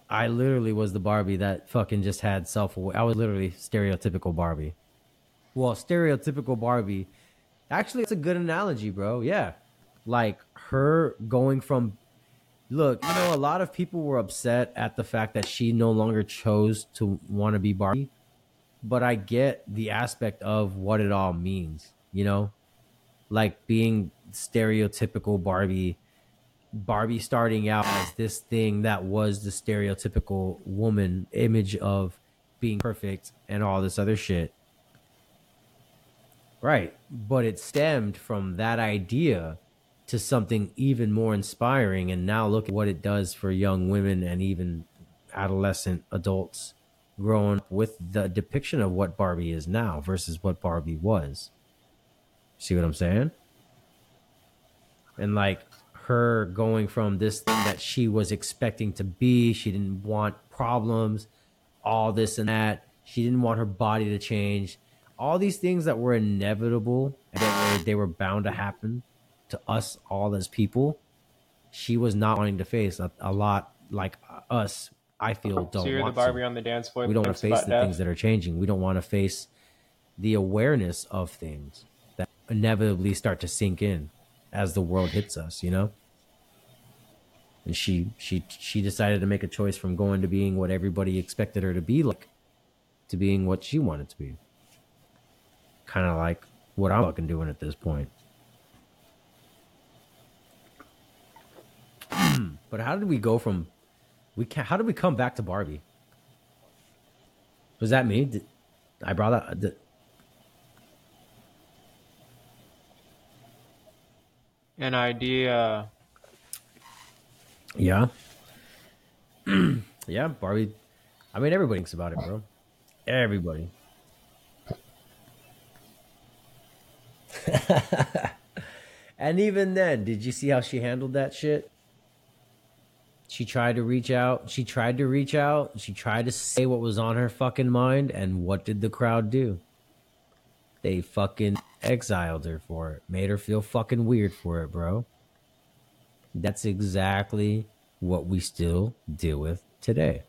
I literally was the Barbie that fucking just had self-aware. I was literally stereotypical Barbie. Well, stereotypical Barbie. Actually, it's a good analogy, bro. Yeah. Like her going from... Look, you know, a lot of people were upset at the fact that she no longer chose to want to be Barbie, but I get the aspect of what it all means, you know, like being stereotypical Barbie starting out as this thing that was the stereotypical woman image of being perfect and all this other shit. Right. But it stemmed from that idea to something even more inspiring, and now look at what it does for young women and even adolescent adults growing up with the depiction of what Barbie is now versus what Barbie was. See what I'm saying? And like her going from this thing that she was expecting to be, she didn't want problems, all this and that, she didn't want her body to change, all these things that were inevitable and they were bound to happen to us all as people. She was not wanting to face a lot like us. I feel don't. So you're want the Barbie to. On the dance floor. We don't want to face the death. Things that are changing. We don't want to face the awareness of things that inevitably start to sink in as the world hits us, you know. And she decided to make a choice from going to being what everybody expected her to be like, to being what she wanted to be. Kind of like what I'm fucking doing at this point. But how did we go from how did we come back to Barbie? Was that me? I brought up an idea. Yeah. Yeah, Barbie. I mean, everybody thinks about it, bro. Everybody. And even then, did you see how she handled that shit? She tried to reach out. She tried to say what was on her fucking mind. And what did the crowd do? They fucking exiled her for it. Made her feel fucking weird for it, bro. That's exactly what we still deal with today.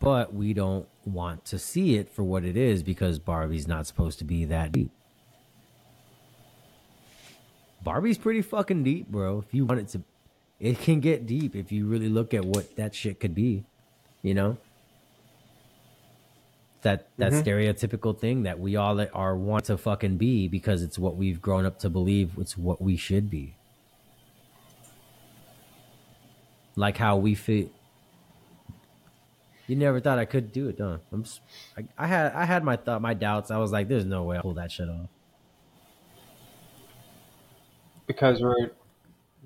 But we don't want to see it for what it is, because Barbie's not supposed to be that deep. Barbie's pretty fucking deep, bro. If you want it to... It can get deep if you really look at what that shit could be, you know? That stereotypical thing that we all are want to fucking be, because it's what we've grown up to believe it's what we should be. Like how we feel. You never thought I could do it, huh? I had my doubts. I was like, there's no way I'll pull that shit off. Because we're...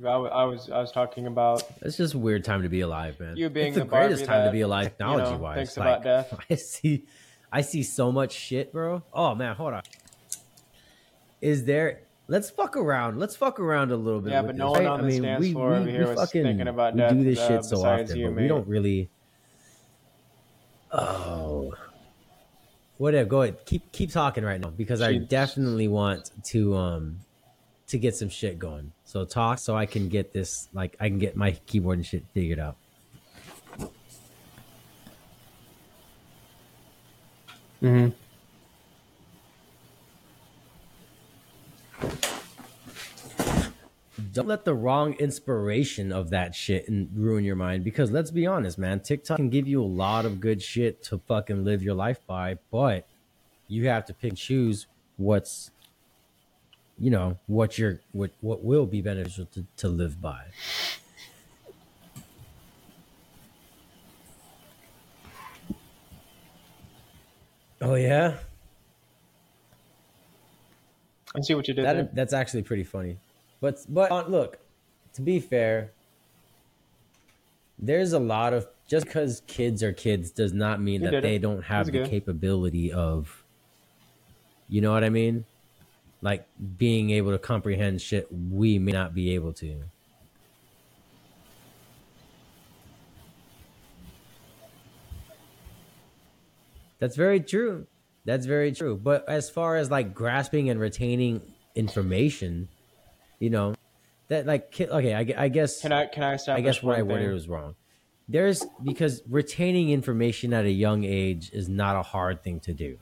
I was talking about... It's just a weird time to be alive, man. You being it's the greatest time that, to be alive, technology-wise. Thinks about death. I see so much shit, bro. Oh, man, hold on. Is there... Let's fuck around a little bit. Yeah, with but no this, one right? on the dance floor over here was thinking about death. We do this shit so often, but we don't really... Oh. Whatever, go ahead. Keep talking right now, because I definitely want to get some shit going. So talk so I can get this, like, I can get my keyboard and shit figured out. Mm-hmm. Don't let the wrong inspiration of that shit ruin your mind, because let's be honest, man, TikTok can give you a lot of good shit to fucking live your life by, but you have to pick and choose what's, you know, what will be beneficial to live by. Oh yeah? I see what you did there. That's actually pretty funny. But look, to be fair, there's a lot of, just because kids are kids does not mean that they don't have the capability of, you know what I mean? Like being able to comprehend shit we may not be able to. That's very true. That's very true. But as far as like grasping and retaining information, you know, that like, okay, I guess, can I stop? I guess what I worded was wrong. Because retaining information at a young age is not a hard thing to do.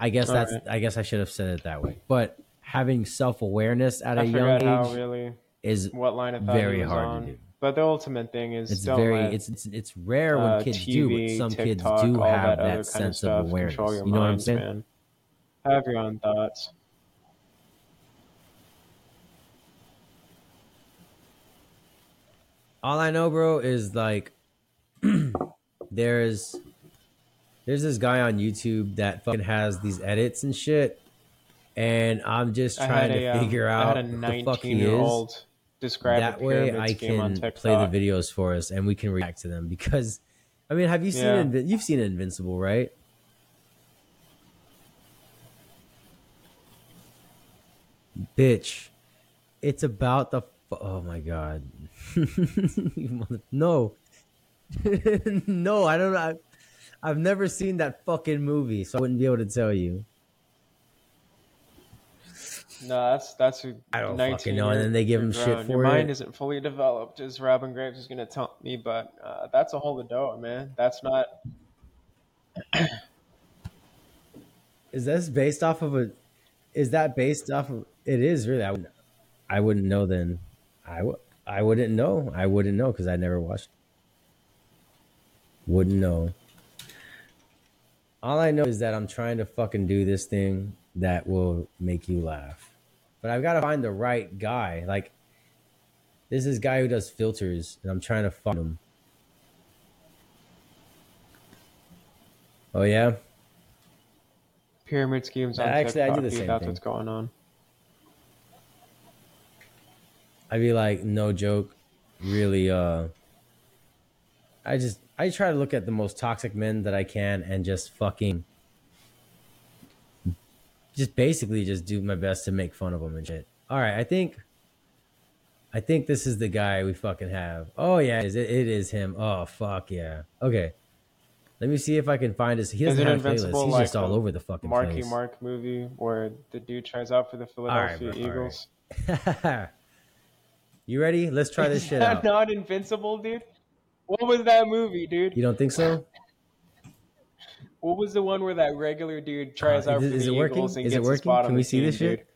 I guess I guess I should have said it that way. But having self-awareness at a young age is very hard to do. But the ultimate thing is it's rare when kids do what some kids do have, that sense of awareness. You know what I'm saying? Have your own thoughts. All I know, bro, is like there's this guy on YouTube that fucking has these edits and shit, and I'm just trying to figure out who the fuck he is. Describe that way I can play the videos for us and we can react to them, because I mean, have you seen you've seen Invincible, right? Bitch, it's about the oh my god. No. No, I don't know. I've never seen that fucking movie, so I wouldn't be able to tell you. No, that's who I don't fucking know. And then they give him shit for it. Your mind isn't fully developed, as Robin Graves is going to tell me, but that's a whole adoa, man. That's not. Is this based off of a? Is that based off of? It is really. I wouldn't know. Then I wouldn't know. I wouldn't know because I never watched. Wouldn't know. All I know is that I'm trying to fucking do this thing that will make you laugh. But I've got to find the right guy. Like, this is guy who does filters, and I'm trying to find him. Oh, yeah? Pyramid schemes on TikTok. Actually, I do the same thing. That's what's going on. I'd be like, no joke, really, I try to look at the most toxic men that I can and just fucking basically do my best to make fun of them and shit. All right, I think this is the guy we fucking have. Oh yeah, it is him. Oh fuck yeah. Okay, let me see if I can find his. He doesn't have a playlist. He's like just all over the fucking place. Marky Mark movie where the dude tries out for the Philadelphia Eagles. Right. You ready? Let's try this shit out. Not Invincible, dude. What was that movie, dude? You don't think so? What was the one where that regular dude tries out for the Eagles and gets a spot on the team? Is it working? Can we see this shit?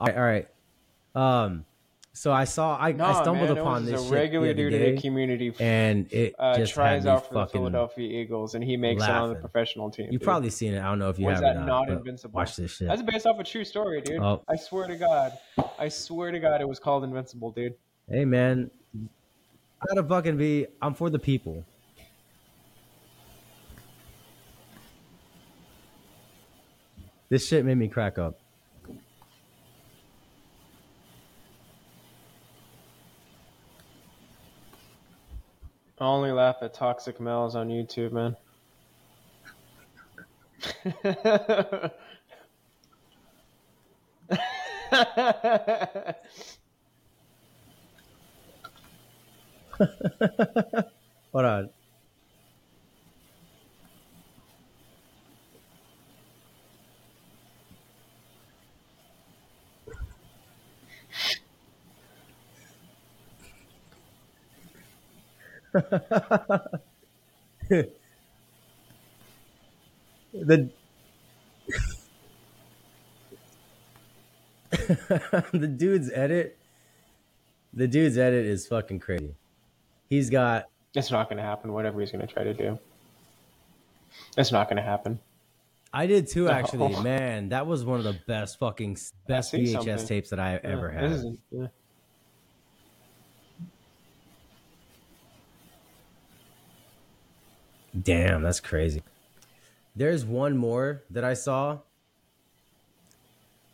All right. So I stumbled upon this shit. A regular dude in a community and it just tries out for the Philadelphia Eagles and he makes it on the professional team. You've probably seen it. I don't know if you have. Was that not Invincible? Watch this shit. That's based off a true story, dude. Oh. I swear to God, it was called Invincible, dude. Hey, man. Gotta fucking be. I'm for the people. This shit made me crack up. I only laugh at toxic males on YouTube, man. Hold on. The dude's edit is fucking crazy. It's not gonna happen, whatever he's gonna try to do. It's not gonna happen. I did too, actually. Oh. Man, that was one of the best VHS tapes that I ever had. Damn, that's crazy. There's one more that I saw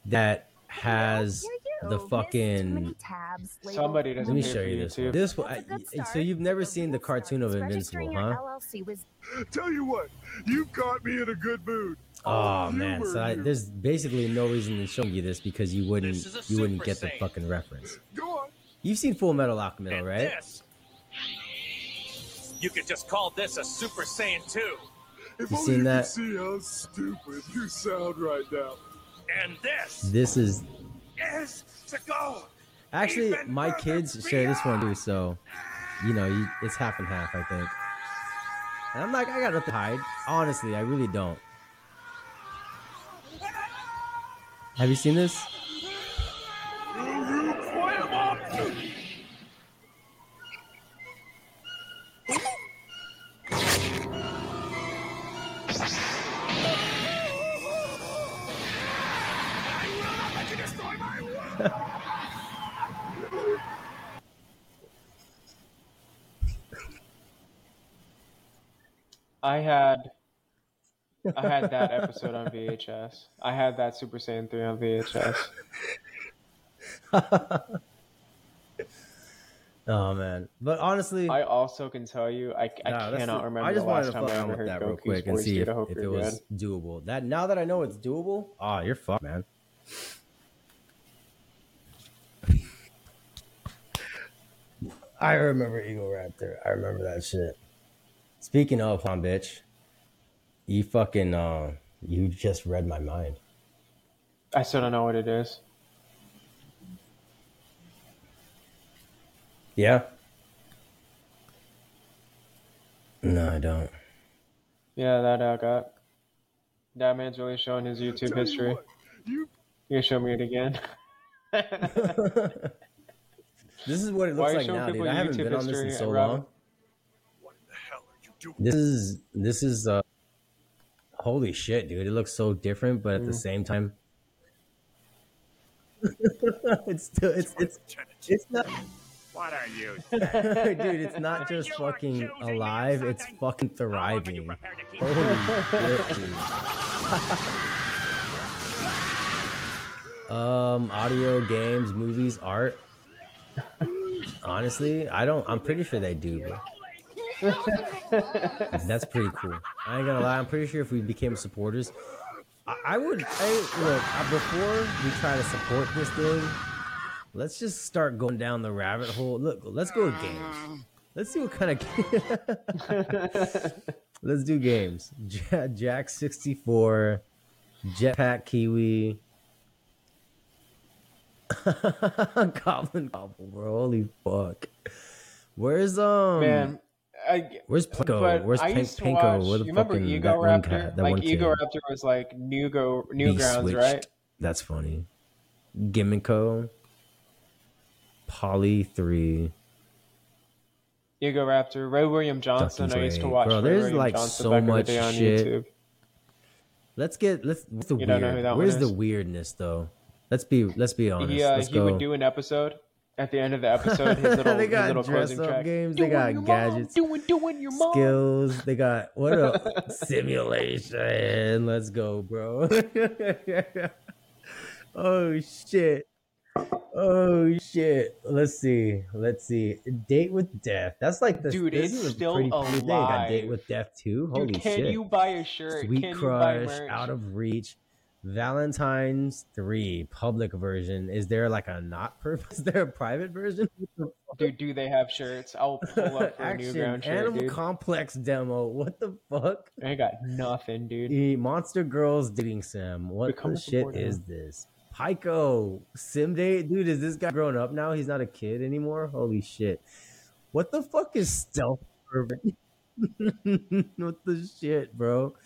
that has the fucking. Somebody doesn't. Let me show you this. This one. So you've never seen the cartoon of Invincible, huh? Tell you what, you've caught me in a good mood. Oh man, so there's basically no reason to show you this because you wouldn't get the fucking reference. Go on. You've seen Full Metal Alchemist, right? This, you could just call this a Super Saiyan 2. If you seen that? See how stupid you sound right now. And this. This is to go. Actually, even my kids share this one too, so you know it's half and half, I think. And I'm like, I got nothing to hide. Honestly, I really don't. Have you seen this? I had that episode on VHS. I had that Super Saiyan 3 on VHS. Oh man! But honestly, I also can tell you, I cannot remember. I just wanted to fuck around with that real quick and see if it was doable. That now that I know it's doable, you're fucked, man. I remember Egoraptor. I remember that shit. Speaking of, huh, bitch. You fucking, you just read my mind. I still don't know what it is. Yeah? No, I don't. Yeah, that man's really showing his YouTube history. You can show me it again. This is what it looks like now, dude. I haven't been on this in so long. What the hell are you doing? This is holy shit, dude. It looks so different, but at the same time, it's not. What are you? Dude, it's not just fucking alive, it's fucking thriving. Holy shit, dude. Audio, games, movies, art. Honestly, I'm pretty sure they do. That's pretty cool. I ain't gonna lie. I'm pretty sure if we became supporters, I would, before we try to support this thing, let's just start going down the rabbit hole. Look, let's go with games. Let's see what kind of. Let's do games. Jack64, Jetpack Kiwi, Goblin, bro. Holy fuck. Where's Man. Where's Plinko? Where's Pinko? Where the fucking Egoraptor? Like Egoraptor was like Newgrounds, right? That's funny. Gimmico, Polly 3, Egoraptor, Ray William Johnson. I used to watch. Bro, there's like so much shit. YouTube. What's the weird? Where's the weirdness though? Let's be honest. Yeah, he would do an episode. At the end of the episode, they got his little closing track. Games, they got gadgets, skills, they got what a simulation. Let's go, bro. Oh shit. Let's see. Date with Death. That's like the dude. It's still alive. They got Date with Death too. Holy shit. Can you buy a shirt? Sweet Crush, Out of Reach. Valentine's 3 public version. Is there like a not purpose? Is there a private version? Dude, do they have shirts? I'll pull up for Action, a Newgrounds shirt. Animal dude. Complex demo. What the fuck? I got nothing, dude. Monster Girls Dating Sim. What the shit is this? Pico Sim Date, dude. Is this guy grown up now? He's not a kid anymore. Holy shit! What the fuck is stealth urban? What the shit, bro?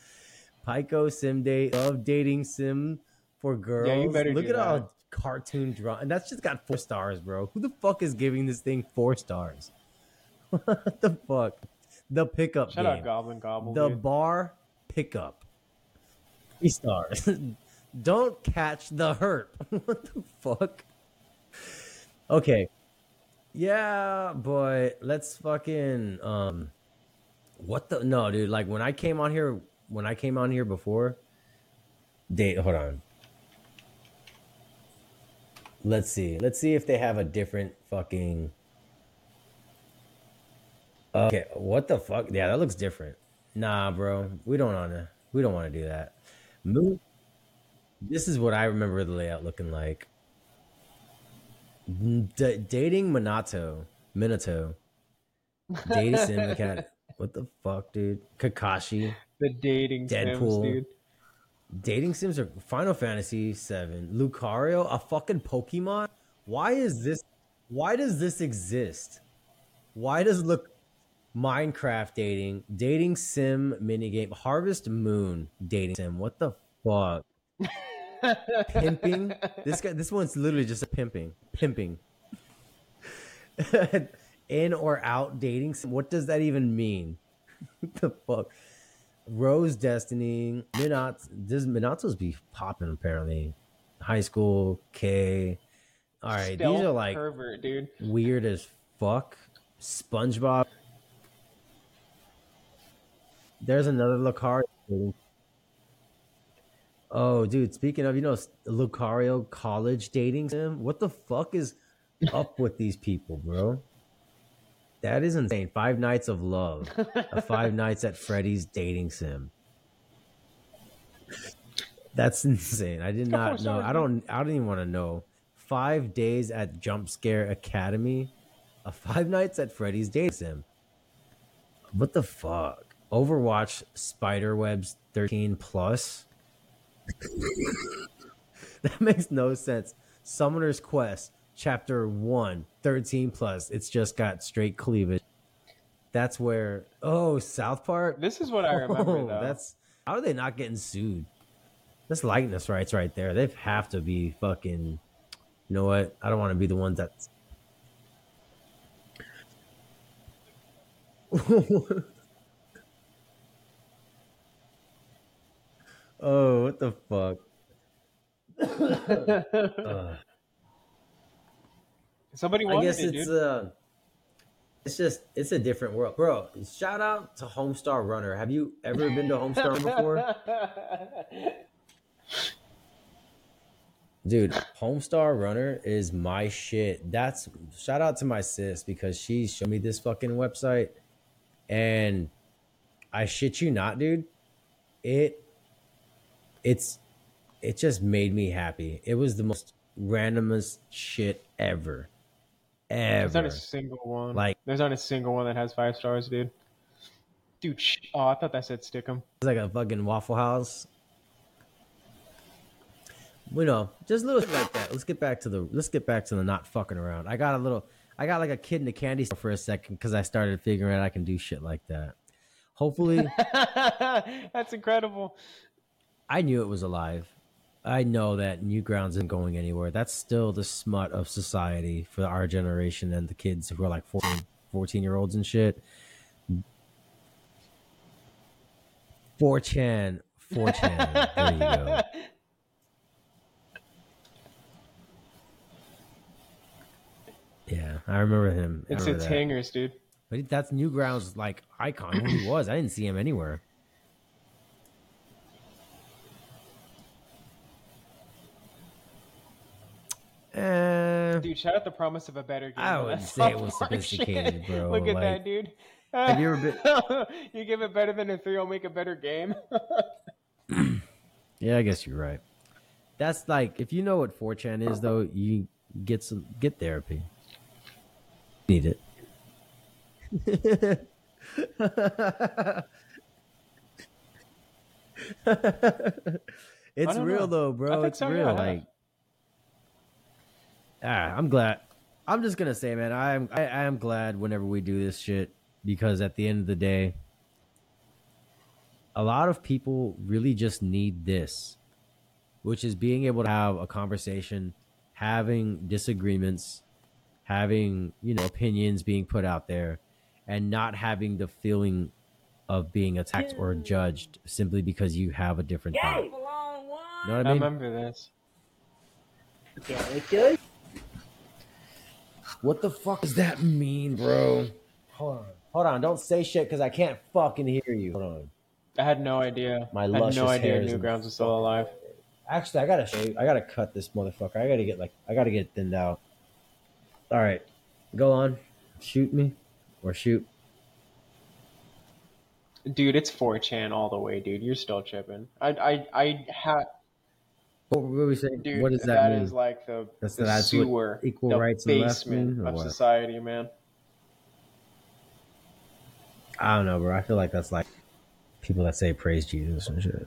Pico Sim Date, Love Dating Sim for Girls. Yeah, you better look at that. All cartoon drama. And that's just got 4 stars, bro. Who the fuck is giving this thing 4 stars? What the fuck? The pickup. Shut game. Up, Goblin. The dude. Bar pickup. 3 stars. Don't catch the hurt. What the fuck? Okay. Yeah, but let's fucking no, dude. Like when I came on here before, hold on. Let's see. Let's see if they have a different fucking... Okay, what the fuck? Yeah, that looks different. Nah, bro. We don't want to do that. This is what I remember the layout looking like. Dating Minato. Dating Sim Academy. What the fuck, dude? Kakashi. The dating Deadpool. Sims, dude. Dating Sims are Final Fantasy VII. Lucario, a fucking Pokemon? Why does this exist? Why does Minecraft dating sim minigame, Harvest Moon dating sim? What the fuck? Pimping? This one's literally just a pimping. In or out dating sim? What does that even mean? What the fuck? Rose Destiny, Minato's be popping apparently. High School K. All right, Stealth, these are like pervert, dude. Weird as fuck. SpongeBob. There's another Lucario. Oh, dude, speaking of, Lucario college dating sim. What the fuck is up with these people, bro? That is insane. Five Nights of Love. A Five Nights at Freddy's dating sim. That's insane. I did not know. I don't even want to know. 5 days at Jump Scare Academy. A Five Nights at Freddy's dating sim. What the fuck? Overwatch Spiderwebs 13+. That makes no sense. Summoner's Quest Chapter 1 13+. It's just got straight cleavage. That's where... Oh, South Park? This is what I remember, though. How are they not getting sued? That's likeness rights right there. They have to be fucking... You know what? I don't want to be the ones that... Oh, what the fuck? Somebody wanted it, dude. It's a different world, bro. Shout out to Homestar Runner. Have you ever been to Homestar Runner before? Dude, Homestar Runner is my shit. That's shout out to my sis because she showed me this fucking website. And I shit you not, dude. It just made me happy. It was the most randomest shit ever. There's not a single one. Like, there's not a single one that has 5 stars, dude. Dude, oh, I thought that said stick 'em. It's like a fucking Waffle House. You know, just little shit like that. Let's get back to the not fucking around. I got like a kid in the candy store for a second because I started figuring out I can do shit like that. Hopefully, that's incredible. I knew it was alive. I know that Newgrounds isn't going anywhere. That's still the smut of society for our generation and the kids who are like 14-year-olds and shit. 4chan. There you go. Yeah, I remember him. It's hangers, dude. But that's Newgrounds' like icon. Who he was? I didn't see him anywhere. Dude, shout out the promise of a better game. I would say it was sophisticated, bro. Look at that, dude. Have you ever been... You give it better than a 3, I'll make a better game. Yeah, I guess you're right. That's like, if you know what 4chan is, though, you get therapy. Need it. It's real, though, bro. It's real. Yeah. Like... Ah, I'm glad. I'm just gonna say, man, I am glad whenever we do this shit, because at the end of the day, a lot of people really just need this, which is being able to have a conversation, having disagreements, having, opinions being put out there, and not having the feeling of being attacked or judged simply because you have a different thought. You know what I mean? I remember this. Yeah, it does. What the fuck does that mean, bro? Hold on. Don't say shit because I can't fucking hear you. Hold on. I had no idea. I had no idea Newgrounds was still alive. Actually, I gotta cut this motherfucker. I gotta get thinned out. All right, go on, shoot me, or shoot. Dude, it's 4chan all the way, dude. You're still tripping. I had. What were we saying? Dude, what does that mean? That is like the sewer, equal rights and basement of society, man. I don't know, bro. I feel like that's like people that say praise Jesus and shit.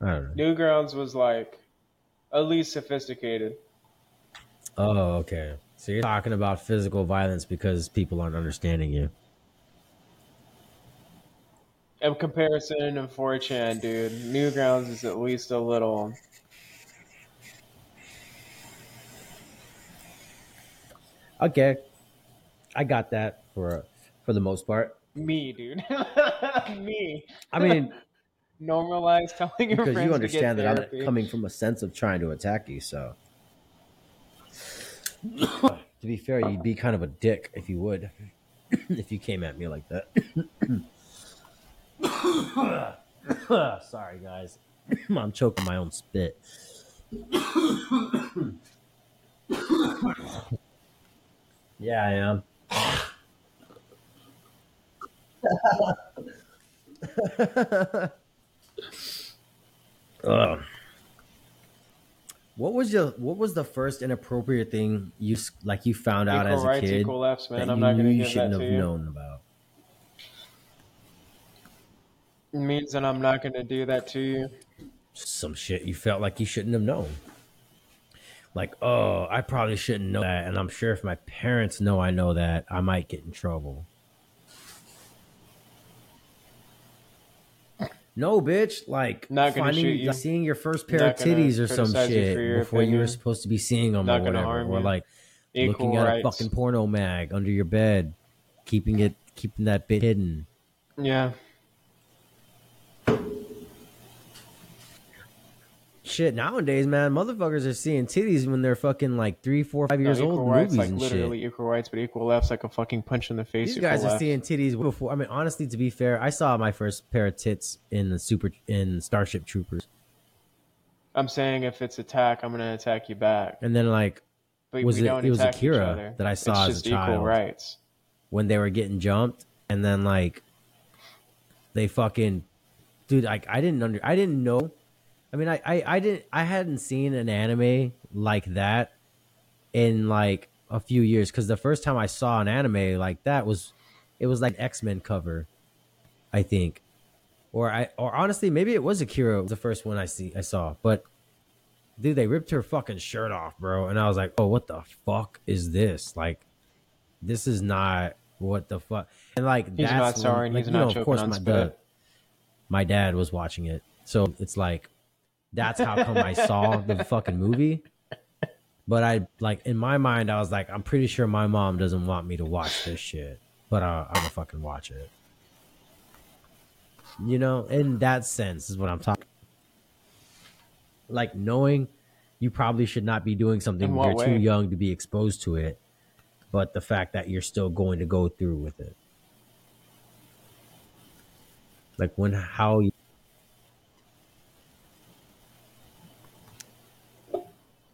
I don't know. Newgrounds was like at least sophisticated. Oh, okay. So you're talking about physical violence because people aren't understanding you. In comparison to 4chan, dude, Newgrounds is at least a little. Okay. I got that for the most part. Me, dude. Me. I mean, normalize telling your friends. Because you understand that therapy. I'm coming from a sense of trying to attack you, so. To be fair, you'd be kind of a dick if you would, if you came at me like that. Sorry, guys. I'm choking my own spit. Yeah, I am. What was the first inappropriate thing you found out as a kid that you shouldn't have known about? It means that I'm not going to do that to you. Some shit you felt like you shouldn't have known. Like, oh, I probably shouldn't know that, and I'm sure if my parents know I know that, I might get in trouble. No, bitch. Like, not gonna shoot you. Like seeing your first pair of titties or some shit before you were supposed to be seeing them or whatever. Or like looking at a fucking porno mag under your bed, keeping that bit hidden. Yeah. Shit, nowadays, man, motherfuckers are seeing titties when they're fucking like 3, 4, 5 years old. Equal rights, like literally equal rights, but equal left's like a fucking punch in the face. You guys are seeing titties before. I mean, honestly, to be fair, I saw my first pair of tits in Starship Troopers. I'm saying if it's attack, I'm gonna attack you back. And then like, it was Akira that I saw as a child. Equal rights when they were getting jumped, and then like, they fucking, dude, like I didn't know. I mean, I hadn't seen an anime like that in like a few years, because the first time I saw an anime like that was like X-Men cover, I think, or honestly maybe it was Akira, the first one I saw. But dude, they ripped her fucking shirt off, bro, and I was like, oh, what the fuck is this? Like, this is not what the fuck. And like, he's that's not sorry, like, he's you not know, choking of course on my spit. My dad was watching it, so it's like. That's how come I saw the fucking movie. But I like in my mind, I was like, I'm pretty sure my mom doesn't want me to watch this shit, but I'm gonna fucking watch it. You know, in that sense is what I'm talking. Like knowing you probably should not be doing something when you're too young to be exposed to it, but the fact that you're still going to go through with it. Like when, how you.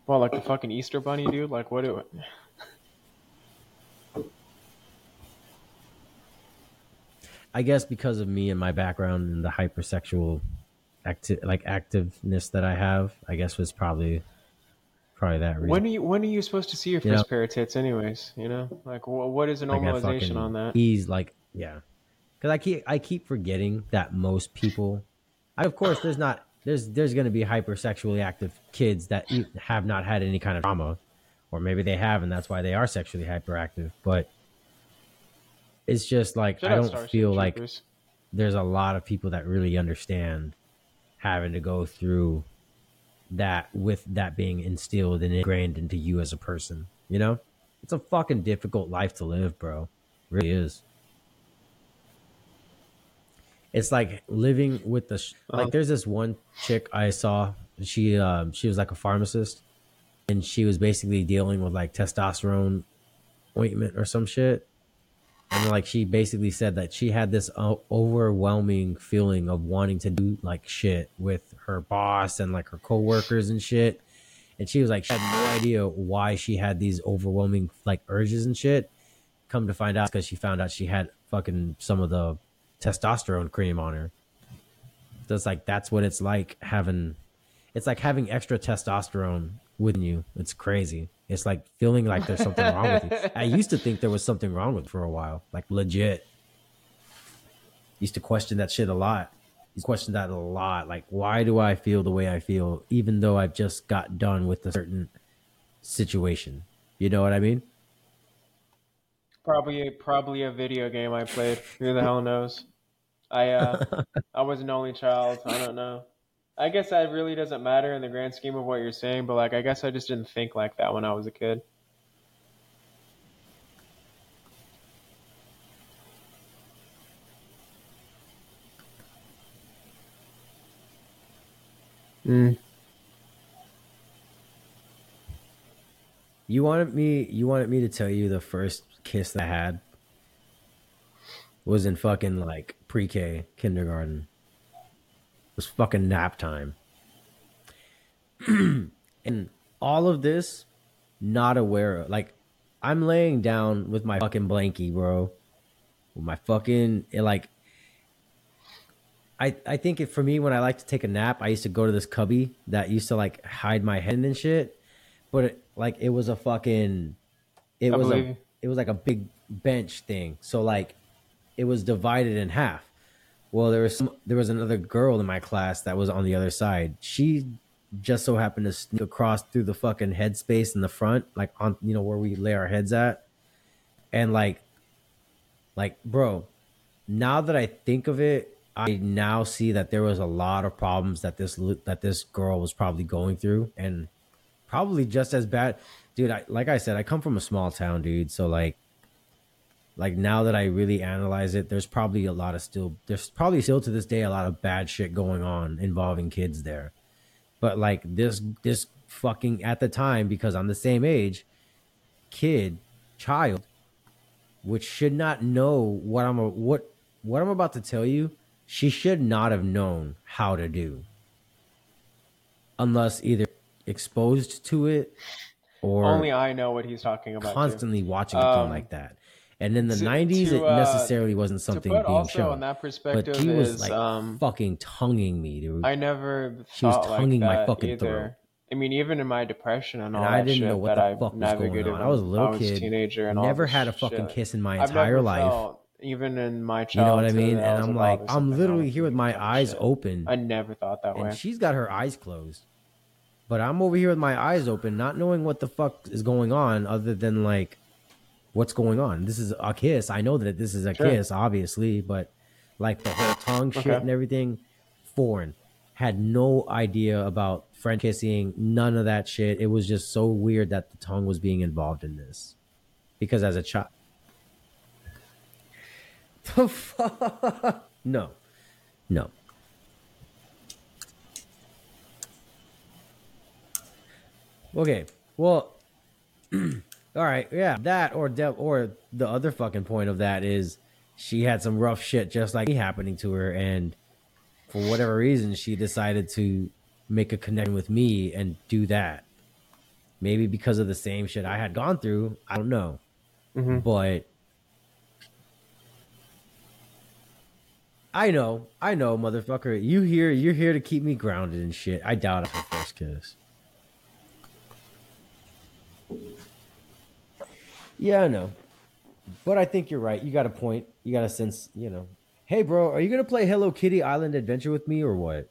Well, like the fucking Easter Bunny, dude. Like, what do it? I guess because of me and my background and the hypersexual activeness that I have, I guess was probably that reason. When are you supposed to see your first pair of tits, anyways? You know, like what is the normalization on that? He's like, yeah, because I keep forgetting that most people, of course, there's not. There's going to be hypersexually active kids that have not had any kind of trauma, or maybe they have, and that's why they are sexually hyperactive. But it's just like, I don't feel like there's a lot of people that really understand having to go through that, with that being instilled and ingrained into you as a person. You know, it's a fucking difficult life to live, bro. It really is. It's like living with the like. There's this one chick I saw. She was like a pharmacist, and she was basically dealing with like testosterone ointment or some shit. And like she basically said that she had this overwhelming feeling of wanting to do like shit with her boss and like her coworkers and shit. And she was like, she had no idea why she had these overwhelming like urges and shit. Come to find out, because she found out she had fucking some of the testosterone cream on her. So it's like, that's what it's like having. It's like having extra testosterone within you. It's crazy. It's like feeling like there's something wrong with you. I used to think there was something wrong with it for a while. Like legit. Used to question that shit a lot. Like, why do I feel the way I feel, even though I've just got done with a certain situation? You know what I mean? Probably a video game I played. Who the hell knows? I was an only child. I don't know. I guess that really doesn't matter in the grand scheme of what you're saying, but like, I guess I just didn't think like that when I was a kid. Mm. You wanted me to tell you the first kiss that I had was in fucking like pre-K, kindergarten. It was fucking nap time. And all of this, not aware of. Like, I'm laying down with my fucking blankie, bro. With my fucking, it like, I think it, for me, when I like to take a nap, I used to go to this cubby that used to like hide my head and shit. But it, like, it was a fucking, it was like a big bench thing. So like it was divided in half. Well, there was another girl in my class that was on the other side. She just so happened to sneak across through the fucking headspace in the front, like on, you know, where we lay our heads at. And like, bro, now that I think of it, I now see that there was a lot of problems that this girl was probably going through, and probably just as bad. Dude, like I said, I come from a small town, dude. So like now that I really analyze it, there's probably still to this day a lot of bad shit going on involving kids there. But like this fucking, at the time, because I'm the same age, child, which should not know what I'm about to tell you, she should not have known how to do, unless either exposed to it or only I know what he's talking about. Constantly watching a thing like that, and in the 90s, it necessarily wasn't something being shown. On that perspective, but she was like fucking tonguing me, dude. I never. She was tonguing like my fucking either. Throat. I mean, even in my depression and all that shit, I didn't know what the fuck was going on. I was a little kid, teenager, and never had a fucking kiss in my entire life. Even in my childhood, you know what I mean? And I'm like, I'm literally here with my eyes open. I never thought that way. And she's got her eyes closed, but I'm over here with my eyes open, not knowing what the fuck is going on, other than like, what's going on? This is a kiss. I know that this is a kiss, obviously, but like the whole tongue shit and everything, foreign. Had no idea about French kissing, none of that shit. It was just so weird that the tongue was being involved in this, because as a child. The fuck? No. Okay. Well, all right. Yeah. That or the other fucking point of that is she had some rough shit just like me happening to her, and for whatever reason, she decided to make a connection with me and do that. Maybe because of the same shit I had gone through. I don't know. Mm-hmm. But I know, motherfucker. You're here to keep me grounded and shit. I doubt it for first kiss. Yeah, I know. But I think you're right. You got a point. You got a sense, you know. Hey, bro, are you going to play Hello Kitty Island Adventure with me or what?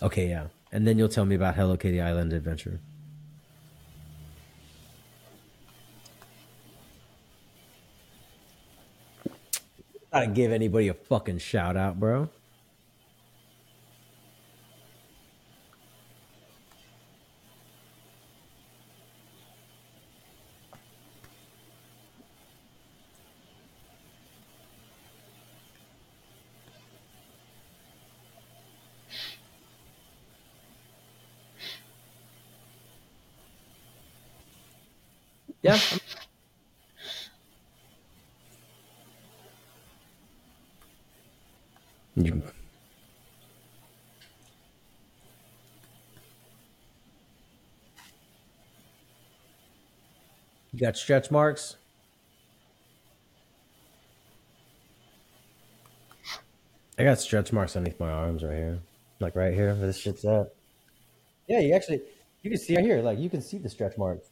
Okay, yeah. And then you'll tell me about Hello Kitty Island Adventure. Gotta give anybody a fucking shout out, bro. Yeah, You... You got stretch marks? I got stretch marks underneath my arms right here. Like right here where this shit's at. Yeah, you can see right here. Like you can see the stretch marks.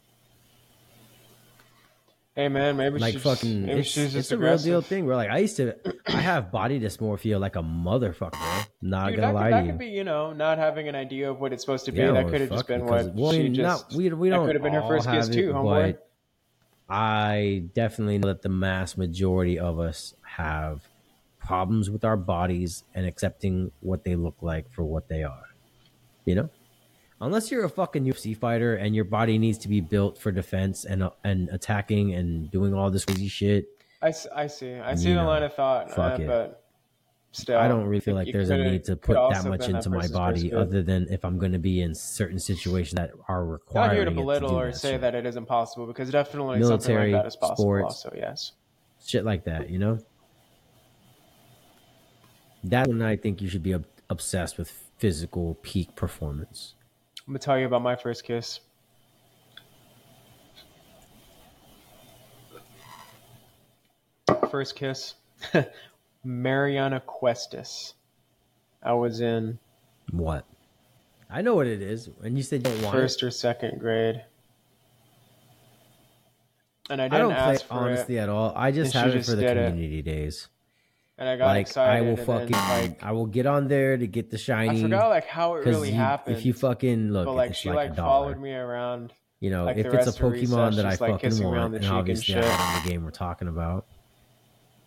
Hey man, maybe like she's fucking, maybe she's just aggressive. It's a real deal thing, bro. Like I have body dysmorphia like a motherfucker, bro. Not gonna lie to you. That could be, you know, not having an idea of what it's supposed to be. Yeah, that could have just been what she just. That could have been her first kiss too, homeboy. I definitely know that the mass majority of us have problems with our bodies and accepting what they look like for what they are. You know? Unless you're a fucking UFC fighter and your body needs to be built for defense and attacking and doing all this crazy shit. I see the line of thought. But still, I don't really feel like there's a need to put that much into my body other than if I'm going to be in certain situations that are required. Not here to belittle or say that it is impossible, because definitely military, something like that is possible sports, also, yes. Shit like that, you know? That's when I think you should be obsessed with physical peak performance. I'm going to tell you about my first kiss. First kiss. Mariana Questis. I was in... What? I know what it is. And you said you don't want first or second grade. And I didn't ask for it. I don't play honestly at all. I just have it for the community days. And I got excited. I will get on there to get the shiny. I forgot how it really happened. If you fucking look, but she followed me around. You know, if it's a Pokemon that I fucking want, and obviously I'm in the game we're talking about.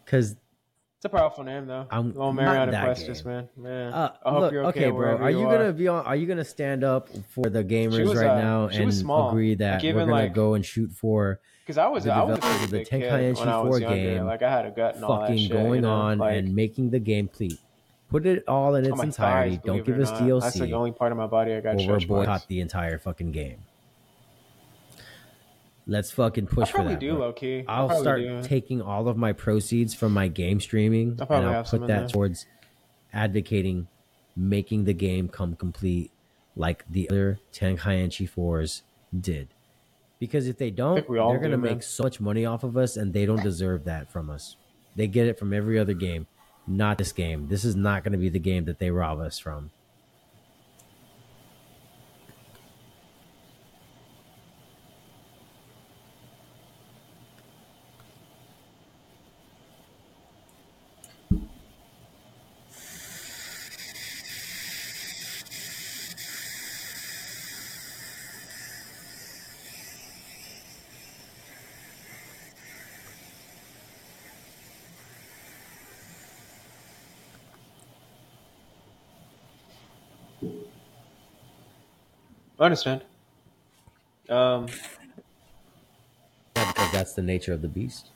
Because it's a powerful name, though. I'm Mariana Questis, man. I hope you're okay, bro. Are you gonna be on? Are you gonna stand up for the gamers right now and agree that we're gonna go and shoot for? Because I was the Tenkai Knights 4 game, I had a gut and all that shit, going on and making the game complete. Put it all in its entirety. Don't give us DLC. That's the only part of my body I got. Or boycott the entire fucking game. Let's fucking push for that. I probably do, low key. I'll start taking all of my proceeds from my game streaming, and I'll put that towards advocating making the game come complete, like the other Tenkai Knights 4s did. Because if they don't, they're going to make so much money off of us, and they don't deserve that from us. They get it from every other game, not this game. This is not going to be the game that they rob us from. I understand. Because that's the nature of the beast.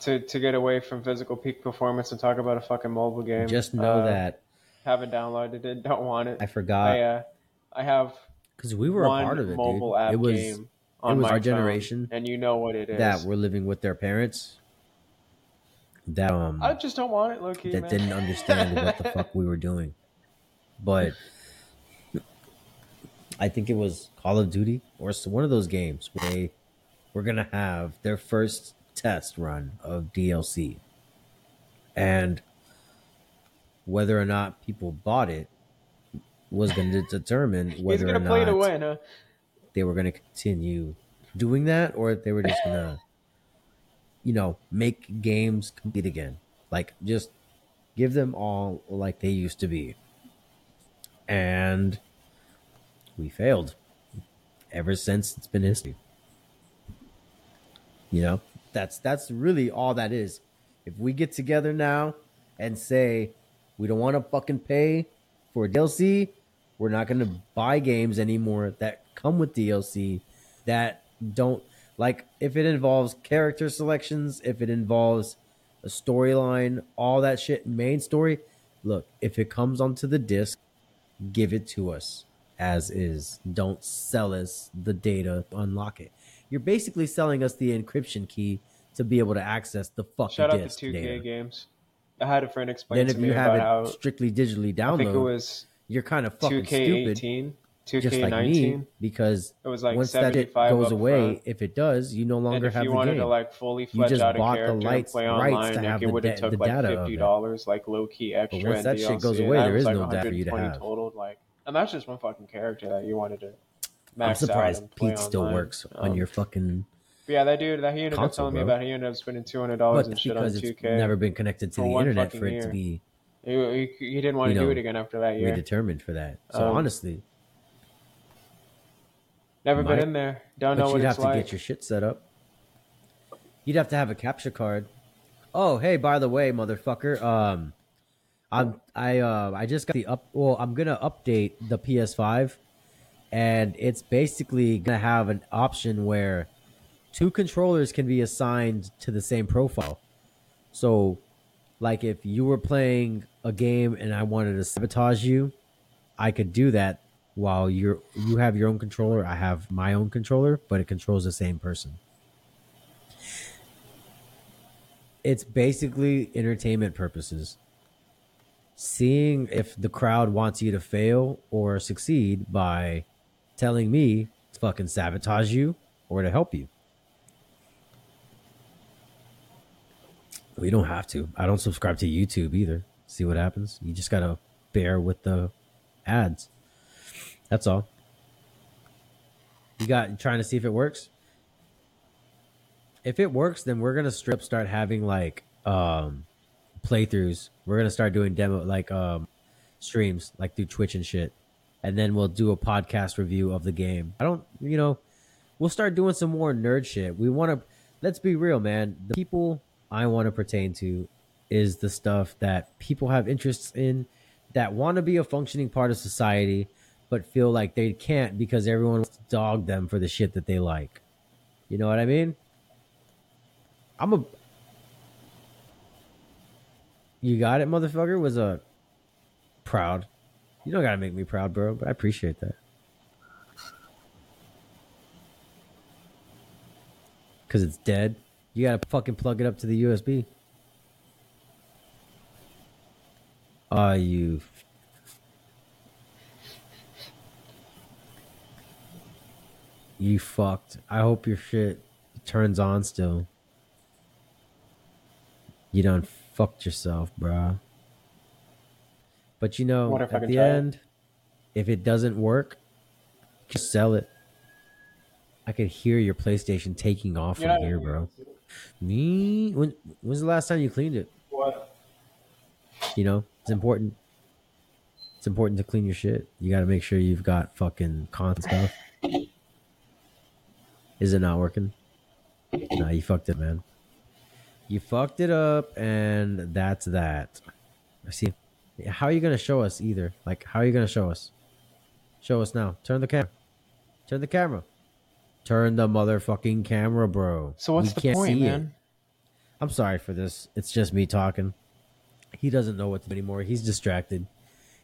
To get away from physical peak performance and talk about a fucking mobile game. Just know that. Haven't downloaded it. Don't want it. I forgot. I have. Because we were a part of it, mobile dude. App it was, game on it was my our generation, and you know what it is. That we're living with their parents. That I just don't want it, low-key, that man. Didn't understand what the fuck we were doing, but. I think it was Call of Duty or one of those games where they were going to have their first test run of DLC. And whether or not people bought it was going to determine whether or not they were going to continue doing that, or if they were just going to, you know, make games complete again. Like, just give them all like they used to be. And... we failed. Ever since, it's been history. You know, that's really all that is. If we get together now and say we don't want to fucking pay for DLC, we're not going to buy games anymore that come with DLC that don't, like, if it involves character selections, if it involves a storyline, all that shit, main story. Look, if it comes onto the disc, give it to us. As is. Don't sell us the data to unlock it. You're basically selling us the encryption key to be able to access the fucking disc data. Shout out to 2K games. I had a friend explain to me about how... Then if you have it strictly digitally download, I think it was you're kind of fucking 2K18, stupid. 2K19. Just like me, because it was like once that it goes away, front. If it does, you no longer have the game. If you wanted to like fully fledge out a character and play online, to have it would have took like $50, like low-key extra. But once that DLC, shit goes away, there is like no data for you to have. Total, like, and that's just one fucking character that you wanted to max out. I'm surprised out Pete still online. Works on your fucking Yeah, that dude, that he ended console, up telling bro. Me about, he ended up spending $200 and shit on 2K. Because it's never been connected to the internet for it to be... He didn't want to do it again after that year. Redetermined for that. So honestly... Never been in there. Don't know what it's like. You'd have to get your shit set up. You'd have to have a capture card. Oh, hey, by the way, motherfucker. I just got the up. Well, I'm gonna update the PS5, and it's basically gonna have an option where two controllers can be assigned to the same profile. So, like, if you were playing a game and I wanted to sabotage you, I could do that. While you have your own controller, I have my own controller, but it controls the same person. It's basically entertainment purposes. Seeing if the crowd wants you to fail or succeed by telling me to fucking sabotage you or to help you. We don't have to. I don't subscribe to YouTube either. See what happens. You just gotta bear with the ads. That's all. You trying to see if it works? If it works, then we're going to start having like playthroughs. We're going to start doing demo like streams like through Twitch and shit. And then we'll do a podcast review of the game. We'll start doing some more nerd shit. Let's be real, man. The people I want to pertain to is the stuff that people have interests in that want to be a functioning part of society, but feel like they can't because everyone wants to dog them for the shit that they like. You know what I mean? You got it, motherfucker? Was a proud. You don't gotta make me proud, bro, but I appreciate that. Because it's dead. You gotta fucking plug it up to the USB. You... You fucked. I hope your shit turns on still. You done fucked yourself, bruh. But at the end, if it doesn't work, just sell it. I could hear your PlayStation taking off from here, bro. Me? When's the last time you cleaned it? What? It's important. It's important to clean your shit. You gotta make sure you've got fucking con stuff. Is it not working? Nah, you fucked it, man. You fucked it up, and that's that. I see. How are you going to show us either? Like, how are you going to show us? Show us now. Turn the camera. Turn the camera. Turn the motherfucking camera, bro. So what's the point, man? I'm sorry for this. It's just me talking. He doesn't know what to do anymore. He's distracted.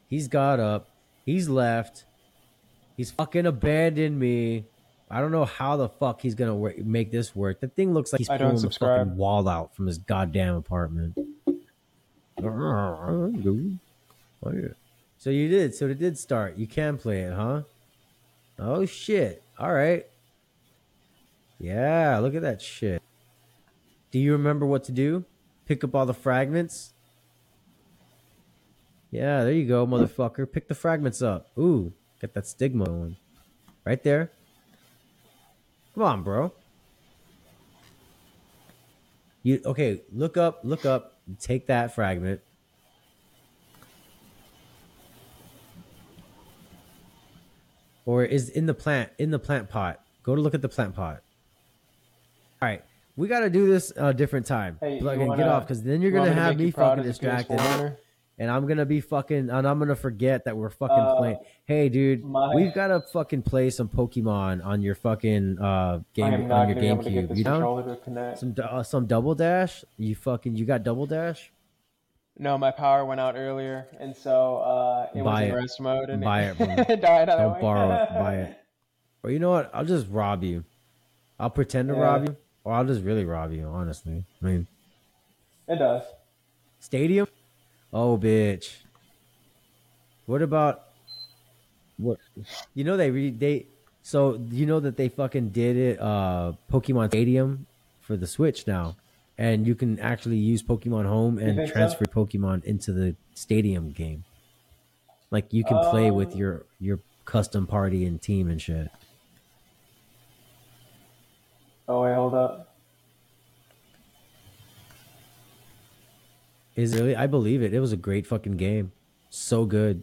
He's got up. He's left. He's fucking abandoned me. I don't know how the fuck he's going to make this work. The thing looks like he's pulling the fucking wall out from his goddamn apartment. So you did. So it did start. You can play it, huh? Oh, shit. All right. Yeah, look at that shit. Do you remember what to do? Pick up all the fragments? Yeah, there you go, motherfucker. Pick the fragments up. Ooh, got that stigma on. Right there. Come on, bro. Look up. Take that fragment. Or is in the plant pot. Go to look at the plant pot. All right. We got to do this a different time. Hey, like, get off, because then you're going to have me fucking distracted. And I'm going to be fucking... And I'm going to forget that we're fucking playing... Hey, dude, we've got to fucking play some Pokemon on your fucking game, on your GameCube. You down? Some Double Dash? You got Double Dash? No, my power went out earlier. And so it was in rest mode. And buy it, bro. Don't borrow it. Buy it. Or you know what? I'll just rob you. I'll pretend to rob you. Or I'll just really rob you, honestly. I mean... It does. Stadium? Oh, bitch. What about what? You know so you know that they fucking did it. Pokemon Stadium for the Switch now, and you can actually use Pokemon Home and transfer Pokemon into the Stadium game. Like you can play with your custom party and team and shit. Oh wait, hold up. Is it really? I believe it. It was a great fucking game. So good.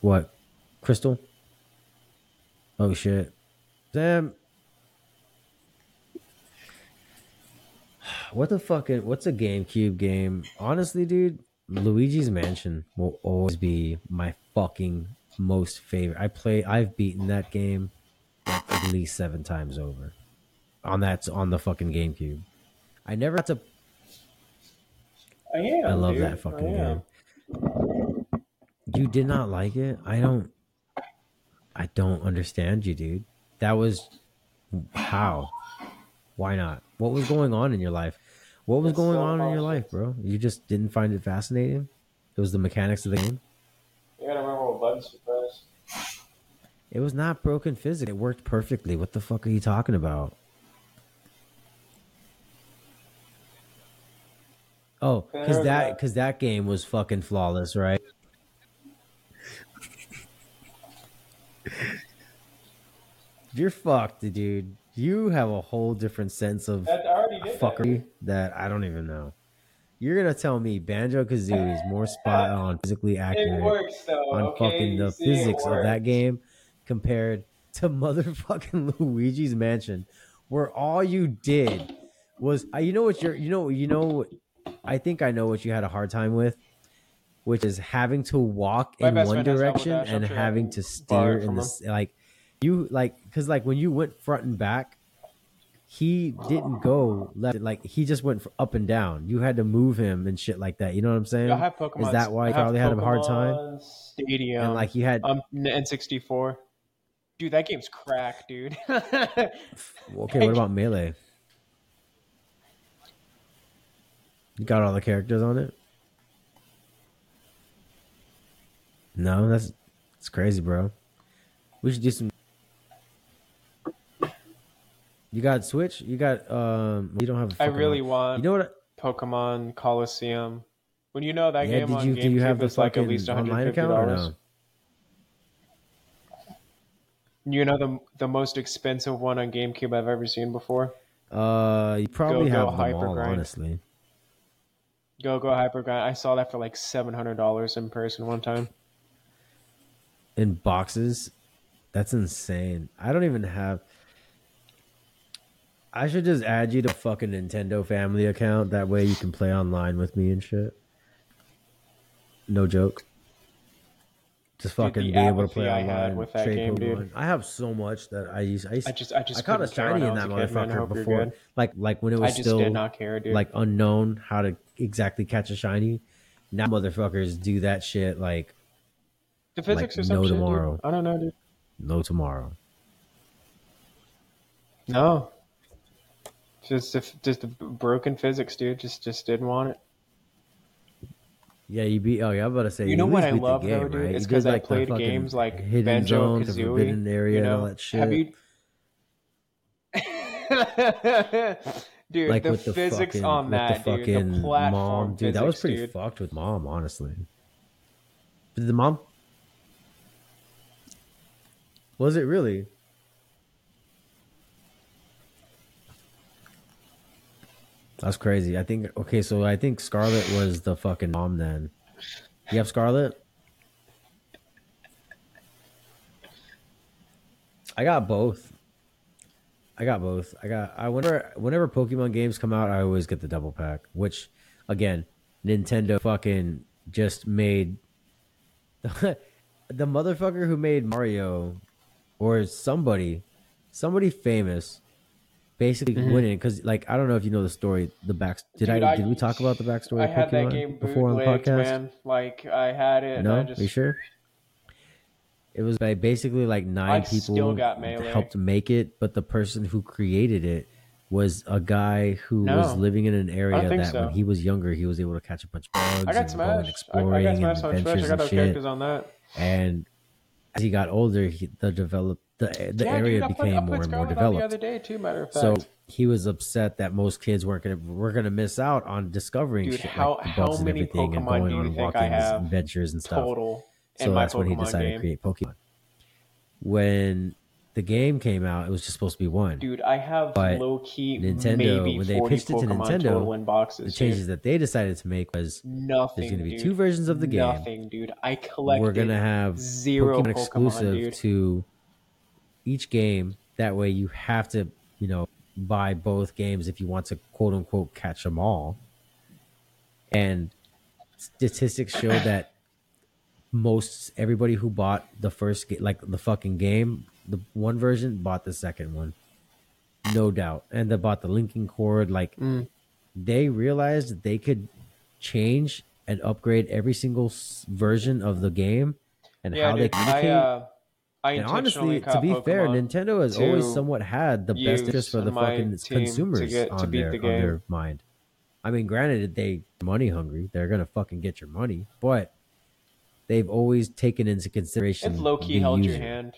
What? Crystal? Oh shit. Damn. What the fuck? What's a GameCube game? Honestly, dude, Luigi's Mansion will always be my fucking most favorite. I've beaten that game at least 7 times over. On the fucking GameCube. I never had to. I love that fucking game. You did not like it? I don't understand you, dude. That was how? Why not? What was going on in your life? What was going on in your life, bro? You just didn't find it fascinating? It was the mechanics of the game? You gotta remember what buttons to press. It was not broken physics. It worked perfectly. What the fuck are you talking about? Oh, because that game was fucking flawless, right? You're fucked, dude. You have a whole different sense of fuckery that I don't even know. You're gonna tell me Banjo-Kazooie is more spot on, physically accurate on fucking the physics of that game compared to motherfucking Luigi's Mansion, where all you did was I think I know what you had a hard time with, which is having to walk in one direction and having to steer in this, because when you went front and back, he didn't go left. Like he just went up and down. You had to move him and shit like that. You know what I'm saying? Is that why you probably had a hard time? Stadium. And like you had N64. Dude, that game's crack, dude. Okay, what about Melee? You got all the characters on it? No, that's crazy, bro. We should do some. You got Switch? You got you don't have. I really want. You know what? Pokemon Coliseum. When you know that game on GameCube is like at least $150. You know the most expensive one on GameCube I've ever seen before. You probably have them all, honestly. Go Hypergrind. I saw that for like $700 in person one time. In boxes? That's insane. I don't even have... I should just add you to fucking Nintendo family account. That way you can play online with me and shit. No joke. Just fucking be able to play online with that game, dude. I have so much that I caught a shiny in that motherfucker before. Like when it was still did not care, dude. Like unknown how to exactly catch a shiny. Now motherfuckers do that shit like the physics or something. No tomorrow. Dude. I don't know, dude. No tomorrow. No. Just the broken physics, dude. Just didn't want it. Yeah, I was about to say. You know what I love game, though, dude? Right? It's because I played games like Banjo-Kazooie, area, and all that shit. Dude, like the physics fucking, on that, the dude. The platform mom, dude, physics, that was pretty fucked with mom, honestly. Did the mom? Was it really? That's crazy. I think Scarlet was the fucking mom then. You have Scarlet? I got both. Whenever Pokemon games come out, I always get the double pack, which again, Nintendo fucking just made the motherfucker who made Mario or somebody famous basically winning, because like I don't know if you know the story, the back. Did we talk about the backstory? I had that game before on the podcast. Man. Like I had it. No, and I just, are you sure? It was by basically like 9 people helped make it, but the person who created it was a guy who was living in an area that when he was younger, he was able to catch a bunch of bugs. I got smashed and exploring and adventures I got characters on that. And as he got older, the area became more and more developed. The other day, too, matter of fact. So he was upset that most kids were going to miss out on discovering shit. How many Pokemon do you think I have? Adventures and stuff. Total. So that's when he decided to create Pokemon. When the game came out, it was just supposed to be one. Dude, I have low key Nintendo, maybe when they pitched it to Nintendo, in boxes, the changes that they decided to make was nothing. There's going to be two versions of the game. Nothing, dude. I collected. We're going to have zero Pokemon exclusive to each game. That way, you have to, buy both games if you want to quote unquote catch them all. And statistics show that everybody who bought the first the fucking game, the one version, bought the second one, no doubt. And they bought the Linkin Cord. They realized that they could change and upgrade every single version of the game and how they communicate. And honestly, to be fair, Nintendo has always somewhat had the best interest for the fucking consumers on their mind. I mean, granted, they're money hungry; they're gonna fucking get your money, but they've always taken into consideration. It's low key held your hand,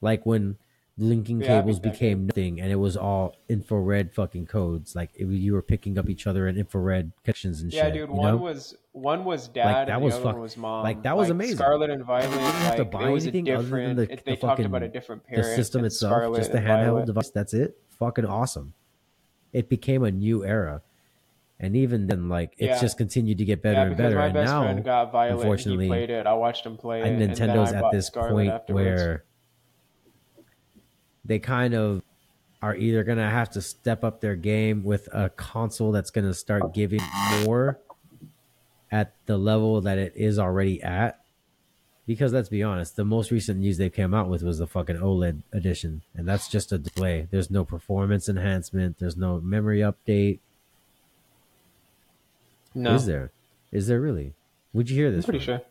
like when linking cables became nothing, and it was all infrared fucking codes. Like you were picking up each other in infrared connections and shit. Yeah, dude. One was dad, and the other one was mom. That was amazing. Scarlet and Violet. You didn't have to buy anything other than they talked about a different parent. The system itself, Scarlet, just the handheld device. That's it. Fucking awesome. It became a new era. And even then, it's just continued to get better and better. My best friend got Violet, unfortunately, and he played it. I watched him play it. Nintendo's at this point where they kind of are either going to have to step up their game with a console that's going to start giving more at the level that it is already at. Because let's be honest, the most recent news they came out with was the fucking OLED edition. And that's just a display. There's no performance enhancement. There's no memory update. No. Is there really? Would you hear this? I'm pretty sure.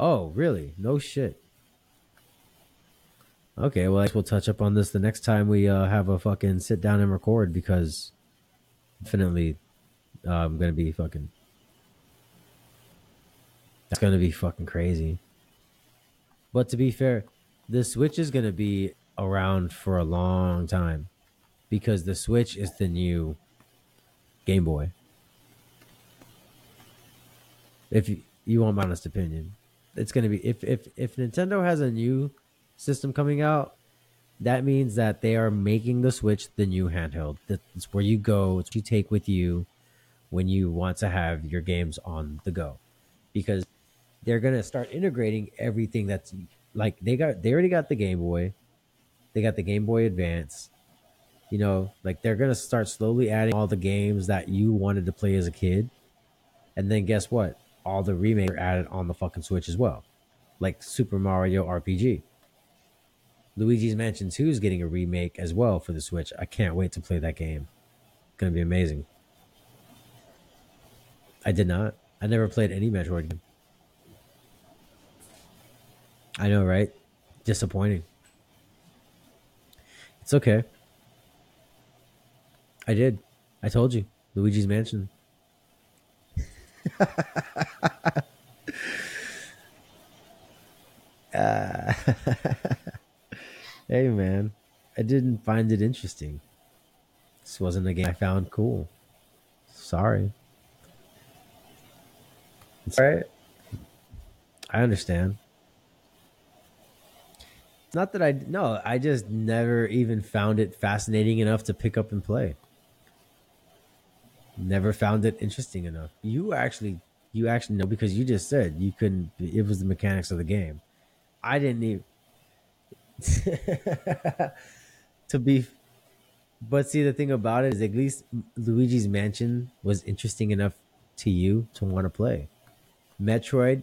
Oh, really? No shit. Okay, well, I guess we'll touch up on this the next time we have a fucking sit down and record, because definitely I'm going to be fucking... That's going to be fucking crazy. But to be fair, the Switch is going to be around for a long time, because the Switch is the new Game Boy. If you want my honest opinion, it's going to be if Nintendo has a new system coming out, that means that they are making the Switch the new handheld. That's where you go. It's what you take with you when you want to have your games on the go, because they're going to start integrating everything that's they already got the Game Boy. They got the Game Boy Advance. They're going to start slowly adding all the games that you wanted to play as a kid. And then guess what? All the remakes are added on the fucking Switch as well. Like Super Mario RPG. Luigi's Mansion 2 is getting a remake as well for the Switch. I can't wait to play that game. It's going to be amazing. I never played any Metroid game. I know, right? Disappointing. It's okay. I did. I told you. Luigi's Mansion. Hey man, I didn't find it interesting. This wasn't a game I found cool. Sorry. It's all right. I understand. Not that I just never even found it fascinating enough to pick up and play. Never found it interesting enough. You actually know, because you just said you couldn't. It was the mechanics of the game. I didn't even but see, the thing about it is, at least Luigi's Mansion was interesting enough to you to want to play. Metroid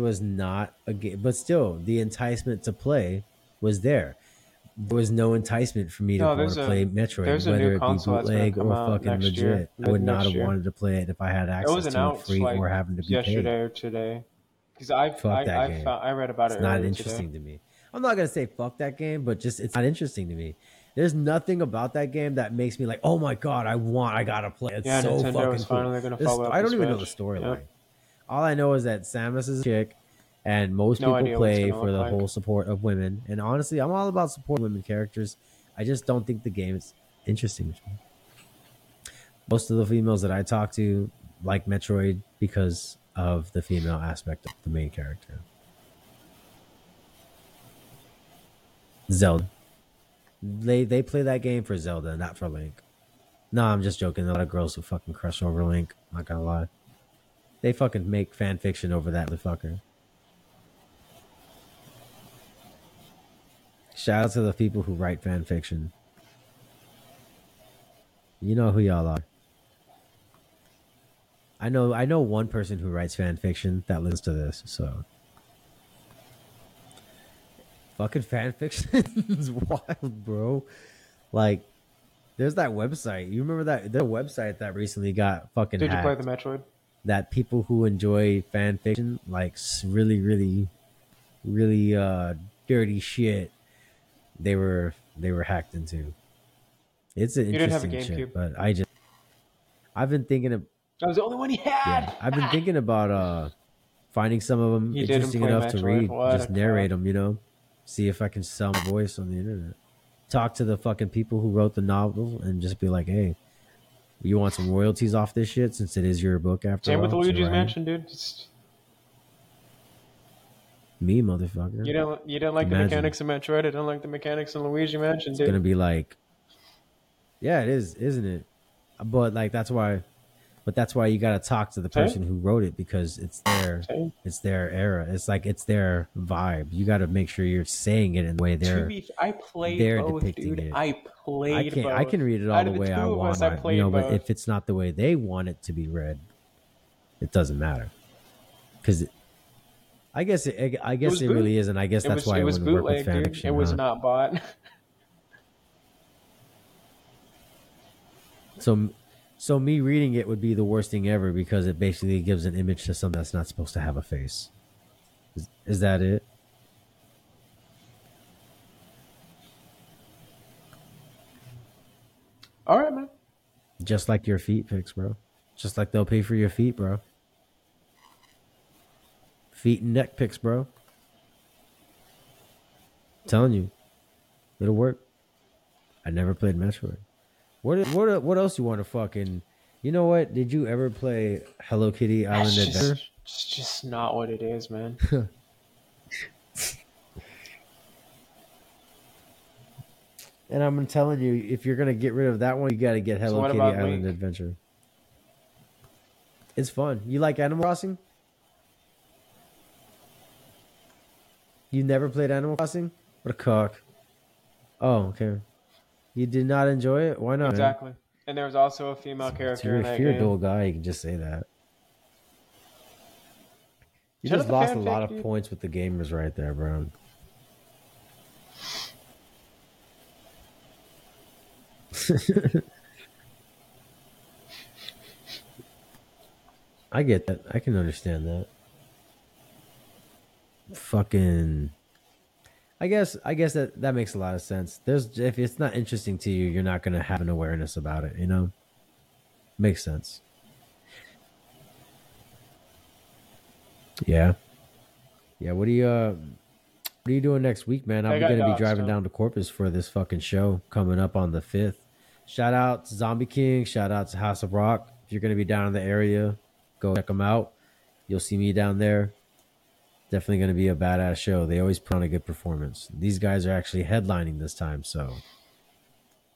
was not a game, but still the enticement to play was there. There was no enticement for me to want to play Metroid, whether it be bootleg or fucking legit. I would not have wanted to play it if I had access to it free or having to be paid. Yesterday or today, because I read about it. It's not interesting to me. I'm not going to say fuck that game, but just it's not interesting to me. There's nothing about that game that makes me like, oh my God, I got to play. It's so Nintendo fucking cool. Gonna follow up I don't even know the storyline. Yep. All I know is that Samus is a chick and most people play for the whole support of women. And honestly, I'm all about supporting women characters. I just don't think the game is interesting to me. Most of the females that I talk to like Metroid because of the female aspect of the main character. Zelda. They play that game for Zelda, not for Link. No, I'm just joking. A lot of girls who fucking crush over Link. I'm not gonna lie. They fucking make fan fiction over that motherfucker. Shout out to the people who write fan fiction. You know who y'all are. I know one person who writes fan fiction that listens to this, so fucking fan fiction is wild, bro. Like, there's that website. You remember that the website that recently got fucking hacked? Did you play the Metroid? That people who enjoy fan fiction, like really, really, really dirty shit, they were hacked into. It's an interesting shit, but I've been thinking of. I was the only one he had. Yeah, I've been thinking about finding some of them interesting enough to read, just narrate them, you know. See if I can sell my voice on the internet. Talk to the fucking people who wrote the novel and just be like, hey, you want some royalties off this shit since it is your book after all? Same with Luigi's Mansion, dude. Just... Me, motherfucker. You don't like the mechanics of Metroid. I don't like the mechanics of Luigi's Mansion, dude. It's gonna be like, yeah, it is, isn't it? But like that's why you gotta talk to the person who wrote it because it's their era. It's like it's their vibe. You gotta make sure you're saying it in the way they're both, depicting dude. It. I can read it all the way I want. But if it's not the way they want it to be read, it doesn't matter. Because I guess it really isn't. I guess that's why it was bootleg, dude. It was not bought. So me reading it would be the worst thing ever because it basically gives an image to something that's not supposed to have a face. Is that it? All right, man. Just like your feet pics, bro. Just like they'll pay for your feet, bro. Feet and neck pics, bro. I'm telling you, it'll work. I never played Metroid. What else you want to fucking... You know what? Did you ever play Hello Kitty Island Adventure? It's just not what it is, man. And I'm telling you, if you're going to get rid of that one, you got to get Hello Kitty Island Adventure. It's fun. You like Animal Crossing? You never played Animal Crossing? What a cock. Oh, okay. You did not enjoy it? Why not? Exactly. Man? And there was also a female character in that game. If you're a dull guy, you can just say that. You just lost a lot of points with the gamers right there, bro. I get that. I can understand that. Fucking... I guess that makes a lot of sense. If it's not interesting to you, you're not going to have an awareness about it, you know? Makes sense. Yeah. Yeah, what are you doing next week, man? I'm going to be driving down to Corpus for this fucking show coming up on the 5th. Shout out to Zombie King. Shout out to House of Rock. If you're going to be down in the area, go check them out. You'll see me down there. Definitely going to be a badass show. They always put on a good performance. These guys are actually headlining this time, so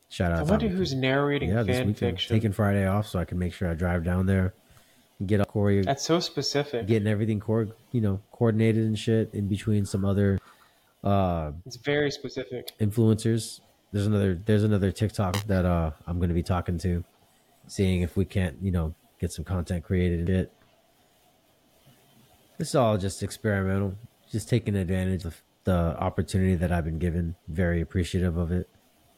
shout out to them. I wonder who's narrating fan fiction. Taking Friday off so I can make sure I drive down there and get a choreo. That's so specific. Getting everything coordinated and shit in between some other it's very specific. Influencers. There's another TikTok that I'm going to be talking to, seeing if we can't, get some content created and shit. It's all just experimental, just taking advantage of the opportunity that I've been given. Very appreciative of it,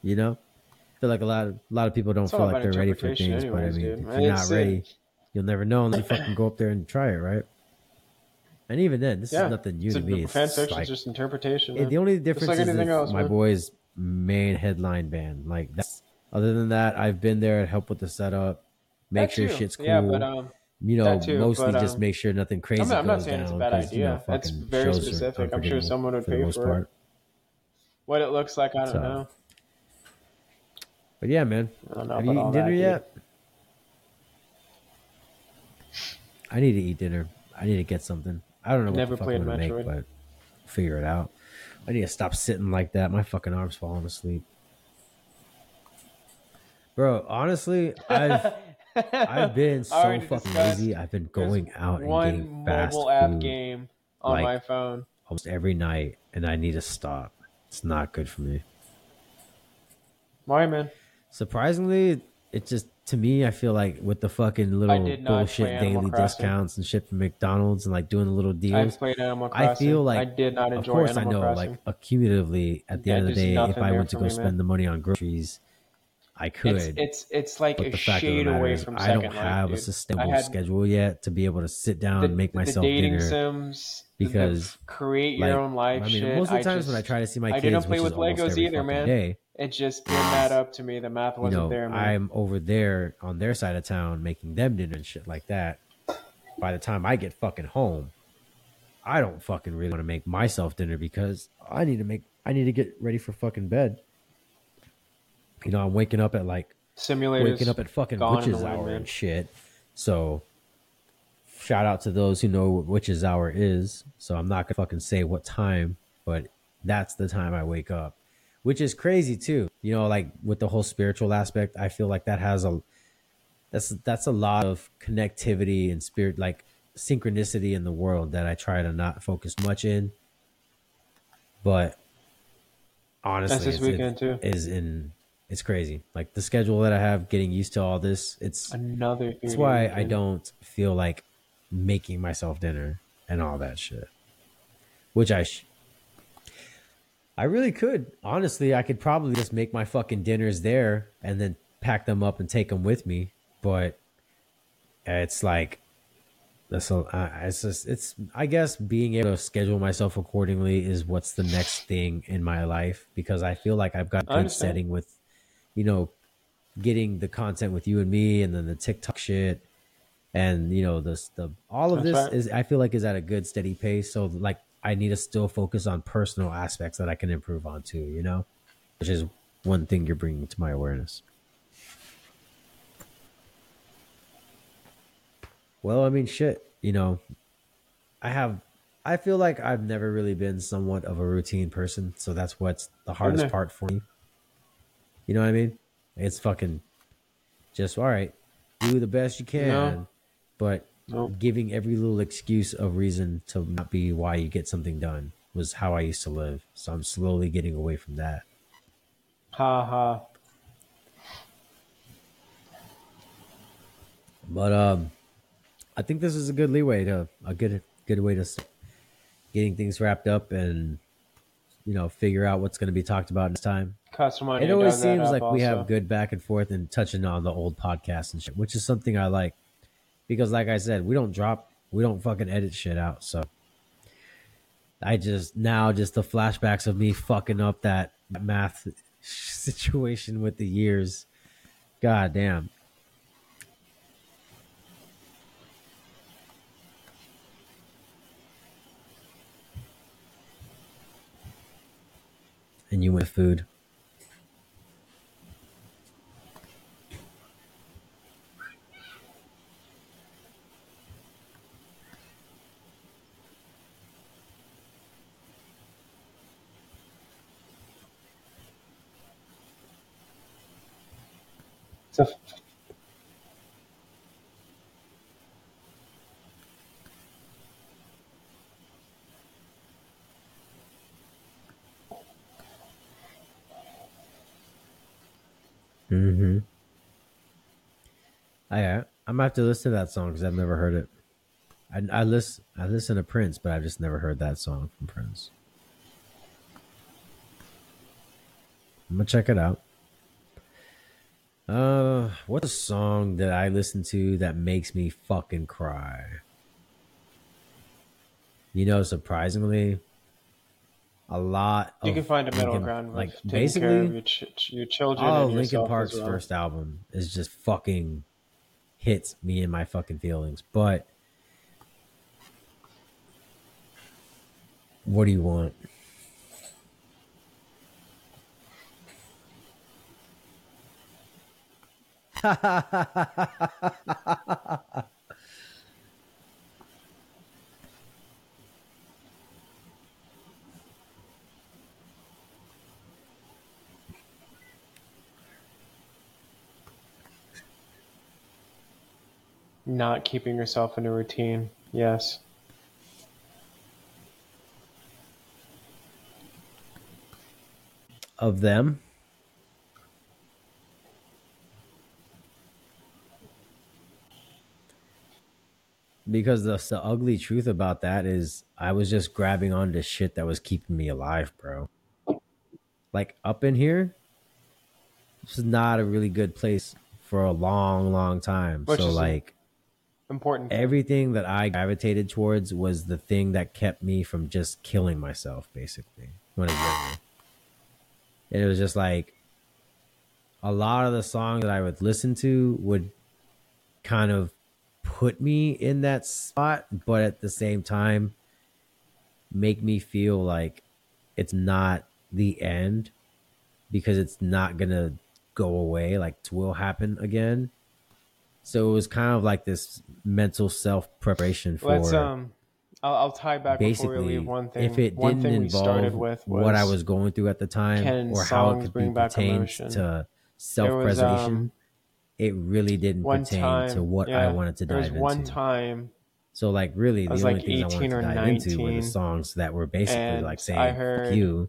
you know. I feel like a lot of people don't feel like they're ready for things, anyways, but I mean, dude, if you're not ready, you'll never know unless you fucking go up there and try it, right? And even then, this is nothing new to me. It's fan fiction, like, just interpretation. The only difference like is my boy's main headline band. Like that's, other than that, I've been there and helped with the setup, make sure shit's cool. Yeah, but, you know, mostly just make sure nothing crazy goes down. I'm not saying it's a bad idea. That's very specific. I'm sure someone would pay for it. What it looks like, I don't know. But yeah, man. Have you eaten dinner yet? I need to eat dinner. I need to get something. I don't know what the fuck I'm going to make, but figure it out. I need to stop sitting like that. My fucking arm's falling asleep. Bro, honestly, I've been so fucking lazy. I've been going out and getting fast food. One mobile app game on my phone. Almost every night, and I need to stop. It's not good for me. Why, man? Surprisingly, it just... To me, I feel like with the fucking little bullshit daily discounts and shit from McDonald's and like doing the little deals, I feel like I did not enjoy. Of course, I know, like accumulatively at the end of the day, if I went to go spend the money on groceries, I could. It's like a shade away from. I don't have a sustainable schedule yet to be able to sit down and make myself dinner. Sims, because create your own life. I mean, most of the times when I try to see my kids, I didn't play with Legos either, man. It just didn't add up to me. The math wasn't there. Man. I'm over there on their side of town making them dinner and shit like that. By the time I get fucking home, I don't fucking really want to make myself dinner because I need to get ready for fucking bed. You know, I'm waking up at like fucking witches hour and shit. So shout out to those who know what witches hour is. So I'm not gonna fucking say what time, but that's the time I wake up. Which is crazy too, you know, like with the whole spiritual aspect. I feel like that has that's a lot of connectivity and spirit, like synchronicity in the world that I try to not focus much in. But honestly, that's this weekend too. It's crazy. Like the schedule that I have, getting used to all this, it's why I don't feel like making myself dinner and all that shit, which I really could. Honestly, I could probably just make my fucking dinners there and then pack them up and take them with me. But it's like, I guess being able to schedule myself accordingly is what's the next thing in my life, because I feel like I've got good setting with, you know, getting the content with you and me, and then the TikTok shit. And, you know, all of this is, I feel like, is at a good steady pace. So like, I need to still focus on personal aspects that I can improve on too, you know, which is one thing you're bringing to my awareness. Well, I mean, shit, you know, I feel like I've never really been somewhat of a routine person. So that's what's the hardest part for me. You know what I mean? It's fucking just, all right, do the best you can, but giving every little excuse of reason to not be why you get something done was how I used to live. So I'm slowly getting away from that. Ha ha. But I think this is a good leeway to a good way to getting things wrapped up and, you know, figure out what's going to be talked about next time. It always seems like we have good back and forth and touching on the old podcast and shit, which is something I like. Because like I said, we don't fucking edit shit out. So I just the flashbacks of me fucking up that math situation with the years. God damn. And you went food. I'm gonna have to listen to that song because I've never heard it. I listen to Prince, but I've just never heard that song from Prince. I'm gonna check it out. What's a song that I listen to that makes me fucking cry? you know, surprisingly, a lot of, you can find a middle ground, like basically care of your children. Oh, and Linkin Park's first album is just fucking hits me in my fucking feelings. But what do you want? Not keeping yourself in a routine. Yes. Of them? Because the ugly truth about that is I was just grabbing onto shit that was keeping me alive, bro. Like, up in here, this is not a really good place for a long, long time. Which so, like, important. Everything that I gravitated towards was the thing that kept me from just killing myself, basically. When it was just like a lot of the songs that I would listen to would kind of put me in that spot, but at the same time make me feel like it's not the end, because it's not gonna go away, like it will happen again. So it was kind of like this mental self-preparation for... Let's I'll tie back before we leave one thing. If it didn't involve what I was going through at the time or how it could be pertained to self-preservation, it really didn't pertain to what I wanted to dive into. There was one time... So, like, really, the only things I wanted to dive into were the songs that were basically, like, saying, fuck you,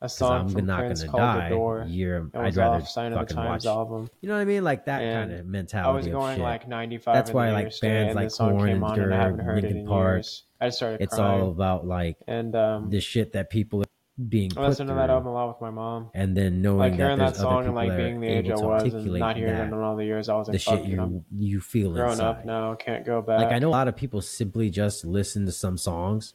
because I'm not going to die. I'd rather fucking watch. Album. You know what I mean? Like, that kind of mentality. I was going, like, 95. That's why, like, bands like Korn and Disturbed, Linkin Park, I started it's crying. All about, like, the shit that people are being put through. I listened to that album a lot with my mom. And then knowing like, hearing that song and, like, being the age I was and not hearing it in all the years I was like, fuck, you feel grown inside. Up now, can't go back. Like, I know a lot of people simply just listen to some songs,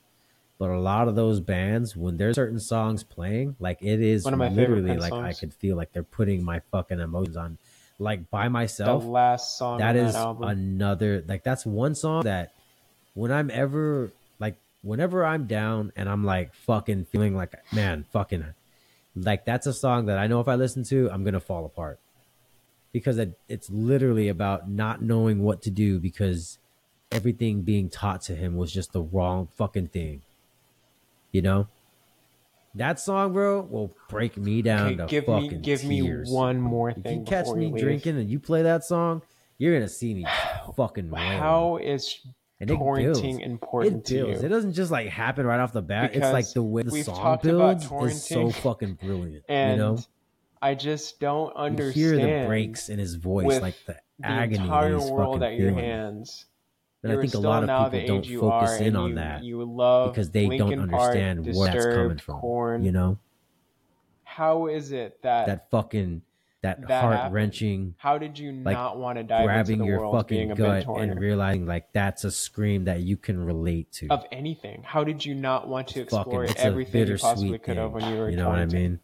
but a lot of those bands, when there's certain songs playing, like, it is literally, like, songs. I could feel like they're putting my fucking emotions on, like, by myself. The last song that is that album. Another, like, that's one song that when I'm ever like, whenever I'm down and I'm like fucking feeling like, man, fucking like, that's a song that I know if I listen to, I'm going to fall apart, because it's literally about not knowing what to do, because everything being taught to him was just the wrong fucking thing. You know, that song, bro, will break me down to fucking tears. Give me one more thing. If you catch me drinking and you play that song, you're going to see me fucking rain. How is... And torrenting important to you? It doesn't just like happen right off the bat. Because it's like the way the song builds is so fucking brilliant. And you know, I just don't understand. You hear the breaks in his voice, like the agony entire world at your hands. And I think a lot of people don't focus in on that because they don't understand where that's coming from. You know, how is it that fucking that heart wrenching. How did you not want to dive into the world of being a mentor? Grabbing your fucking gut and realizing like that's a scream that you can relate to. Of anything, how did you not want to explore everything you possibly could have when you were? You know what I mean?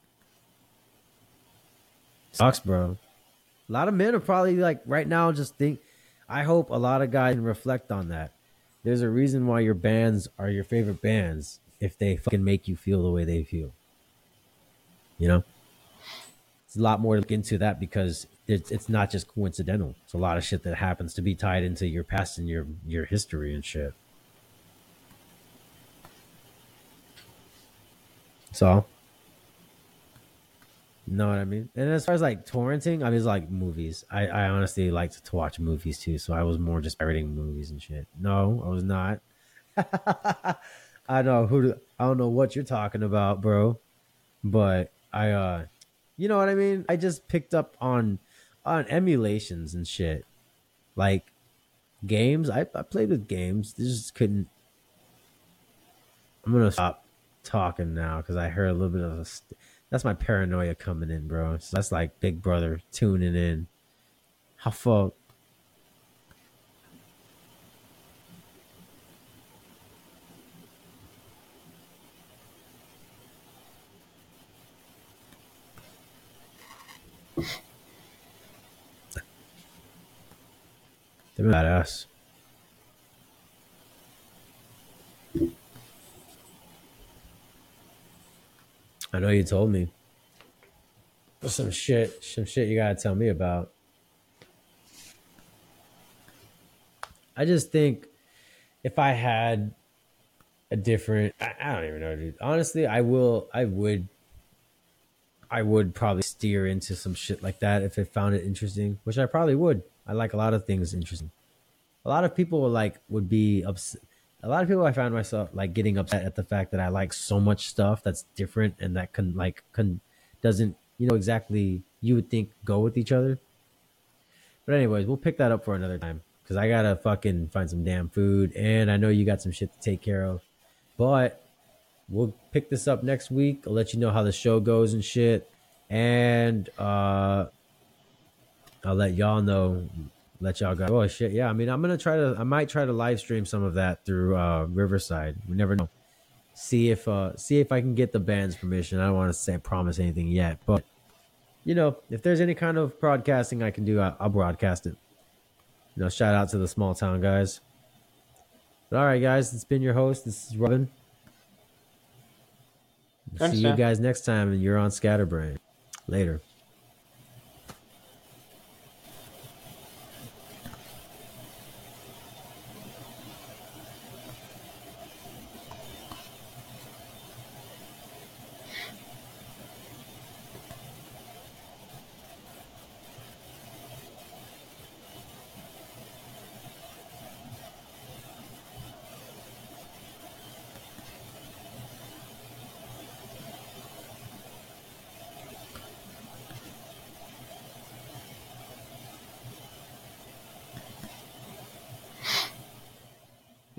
Sucks, bro. A lot of men are probably like right now just think. I hope a lot of guys can reflect on that. There's a reason why your bands are your favorite bands if they fucking make you feel the way they feel. You know. It's a lot more to look into that because it's not just coincidental. It's a lot of shit that happens to be tied into your past and your history and shit. So, you know what I mean? And as far as like torrenting, I mean, it's like movies. I honestly liked to watch movies too, so I was more just pirating movies and shit. No, I was not. I don't know what you're talking about, bro. But I... You know what I mean? I just picked up on emulations and shit. Like games. I played with games. They just couldn't. I'm going to stop talking now because I heard a little bit of that's my paranoia coming in, bro. So that's like Big Brother tuning in. How fuck? They're badass. I know you told me. There's some shit you gotta tell me about. I just think if I had a different, I don't even know, dude. Honestly, I would probably steer into some shit like that if I found it interesting, which I probably would. I like a lot of things interesting. A lot of people would be upset. A lot of people, I found myself getting upset at the fact that I like so much stuff that's different and that doesn't, exactly, you would think, go with each other. But anyways, we'll pick that up for another time. Because I gotta fucking find some damn food. And I know you got some shit to take care of. But we'll pick this up next week. I'll let you know how the show goes and shit. And I'll let y'all know. Let y'all go. Oh, shit. Yeah, I'm gonna I might try to live stream some of that through Riverside. We never know. See if I can get the band's permission. I don't want to promise anything yet. But, if there's any kind of broadcasting I can do, I'll broadcast it. Shout out to the small town guys. But all right, guys, it's been your host. This is Robin. See you guys next time, and you're on Scatterbrain. Later.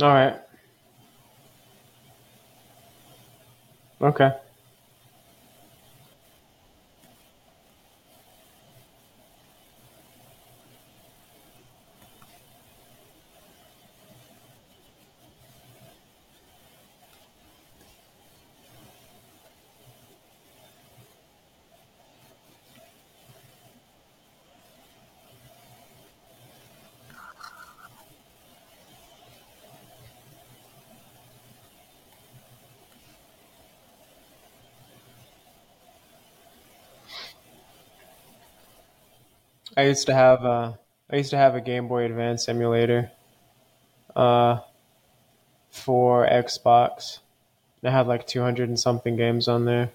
All right. Okay. I used to have a Game Boy Advance emulator for Xbox. And I had 200 and something games on there.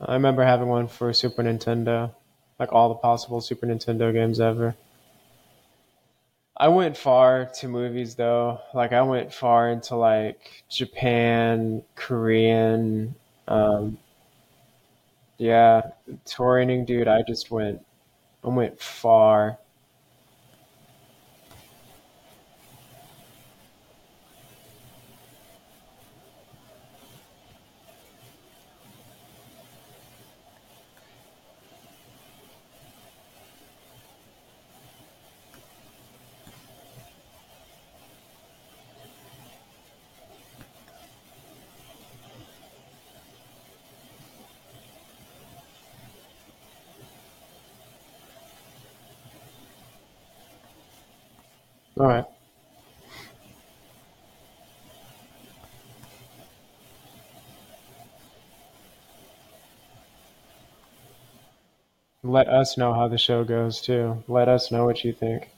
I remember having one for Super Nintendo, all the possible Super Nintendo games ever. I went far to movies though. I went far into Japan, Korean, yeah, touring, dude. I just went. I went far. All right. Let us know how the show goes, too. Let us know what you think.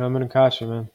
I'm gonna catch you, man.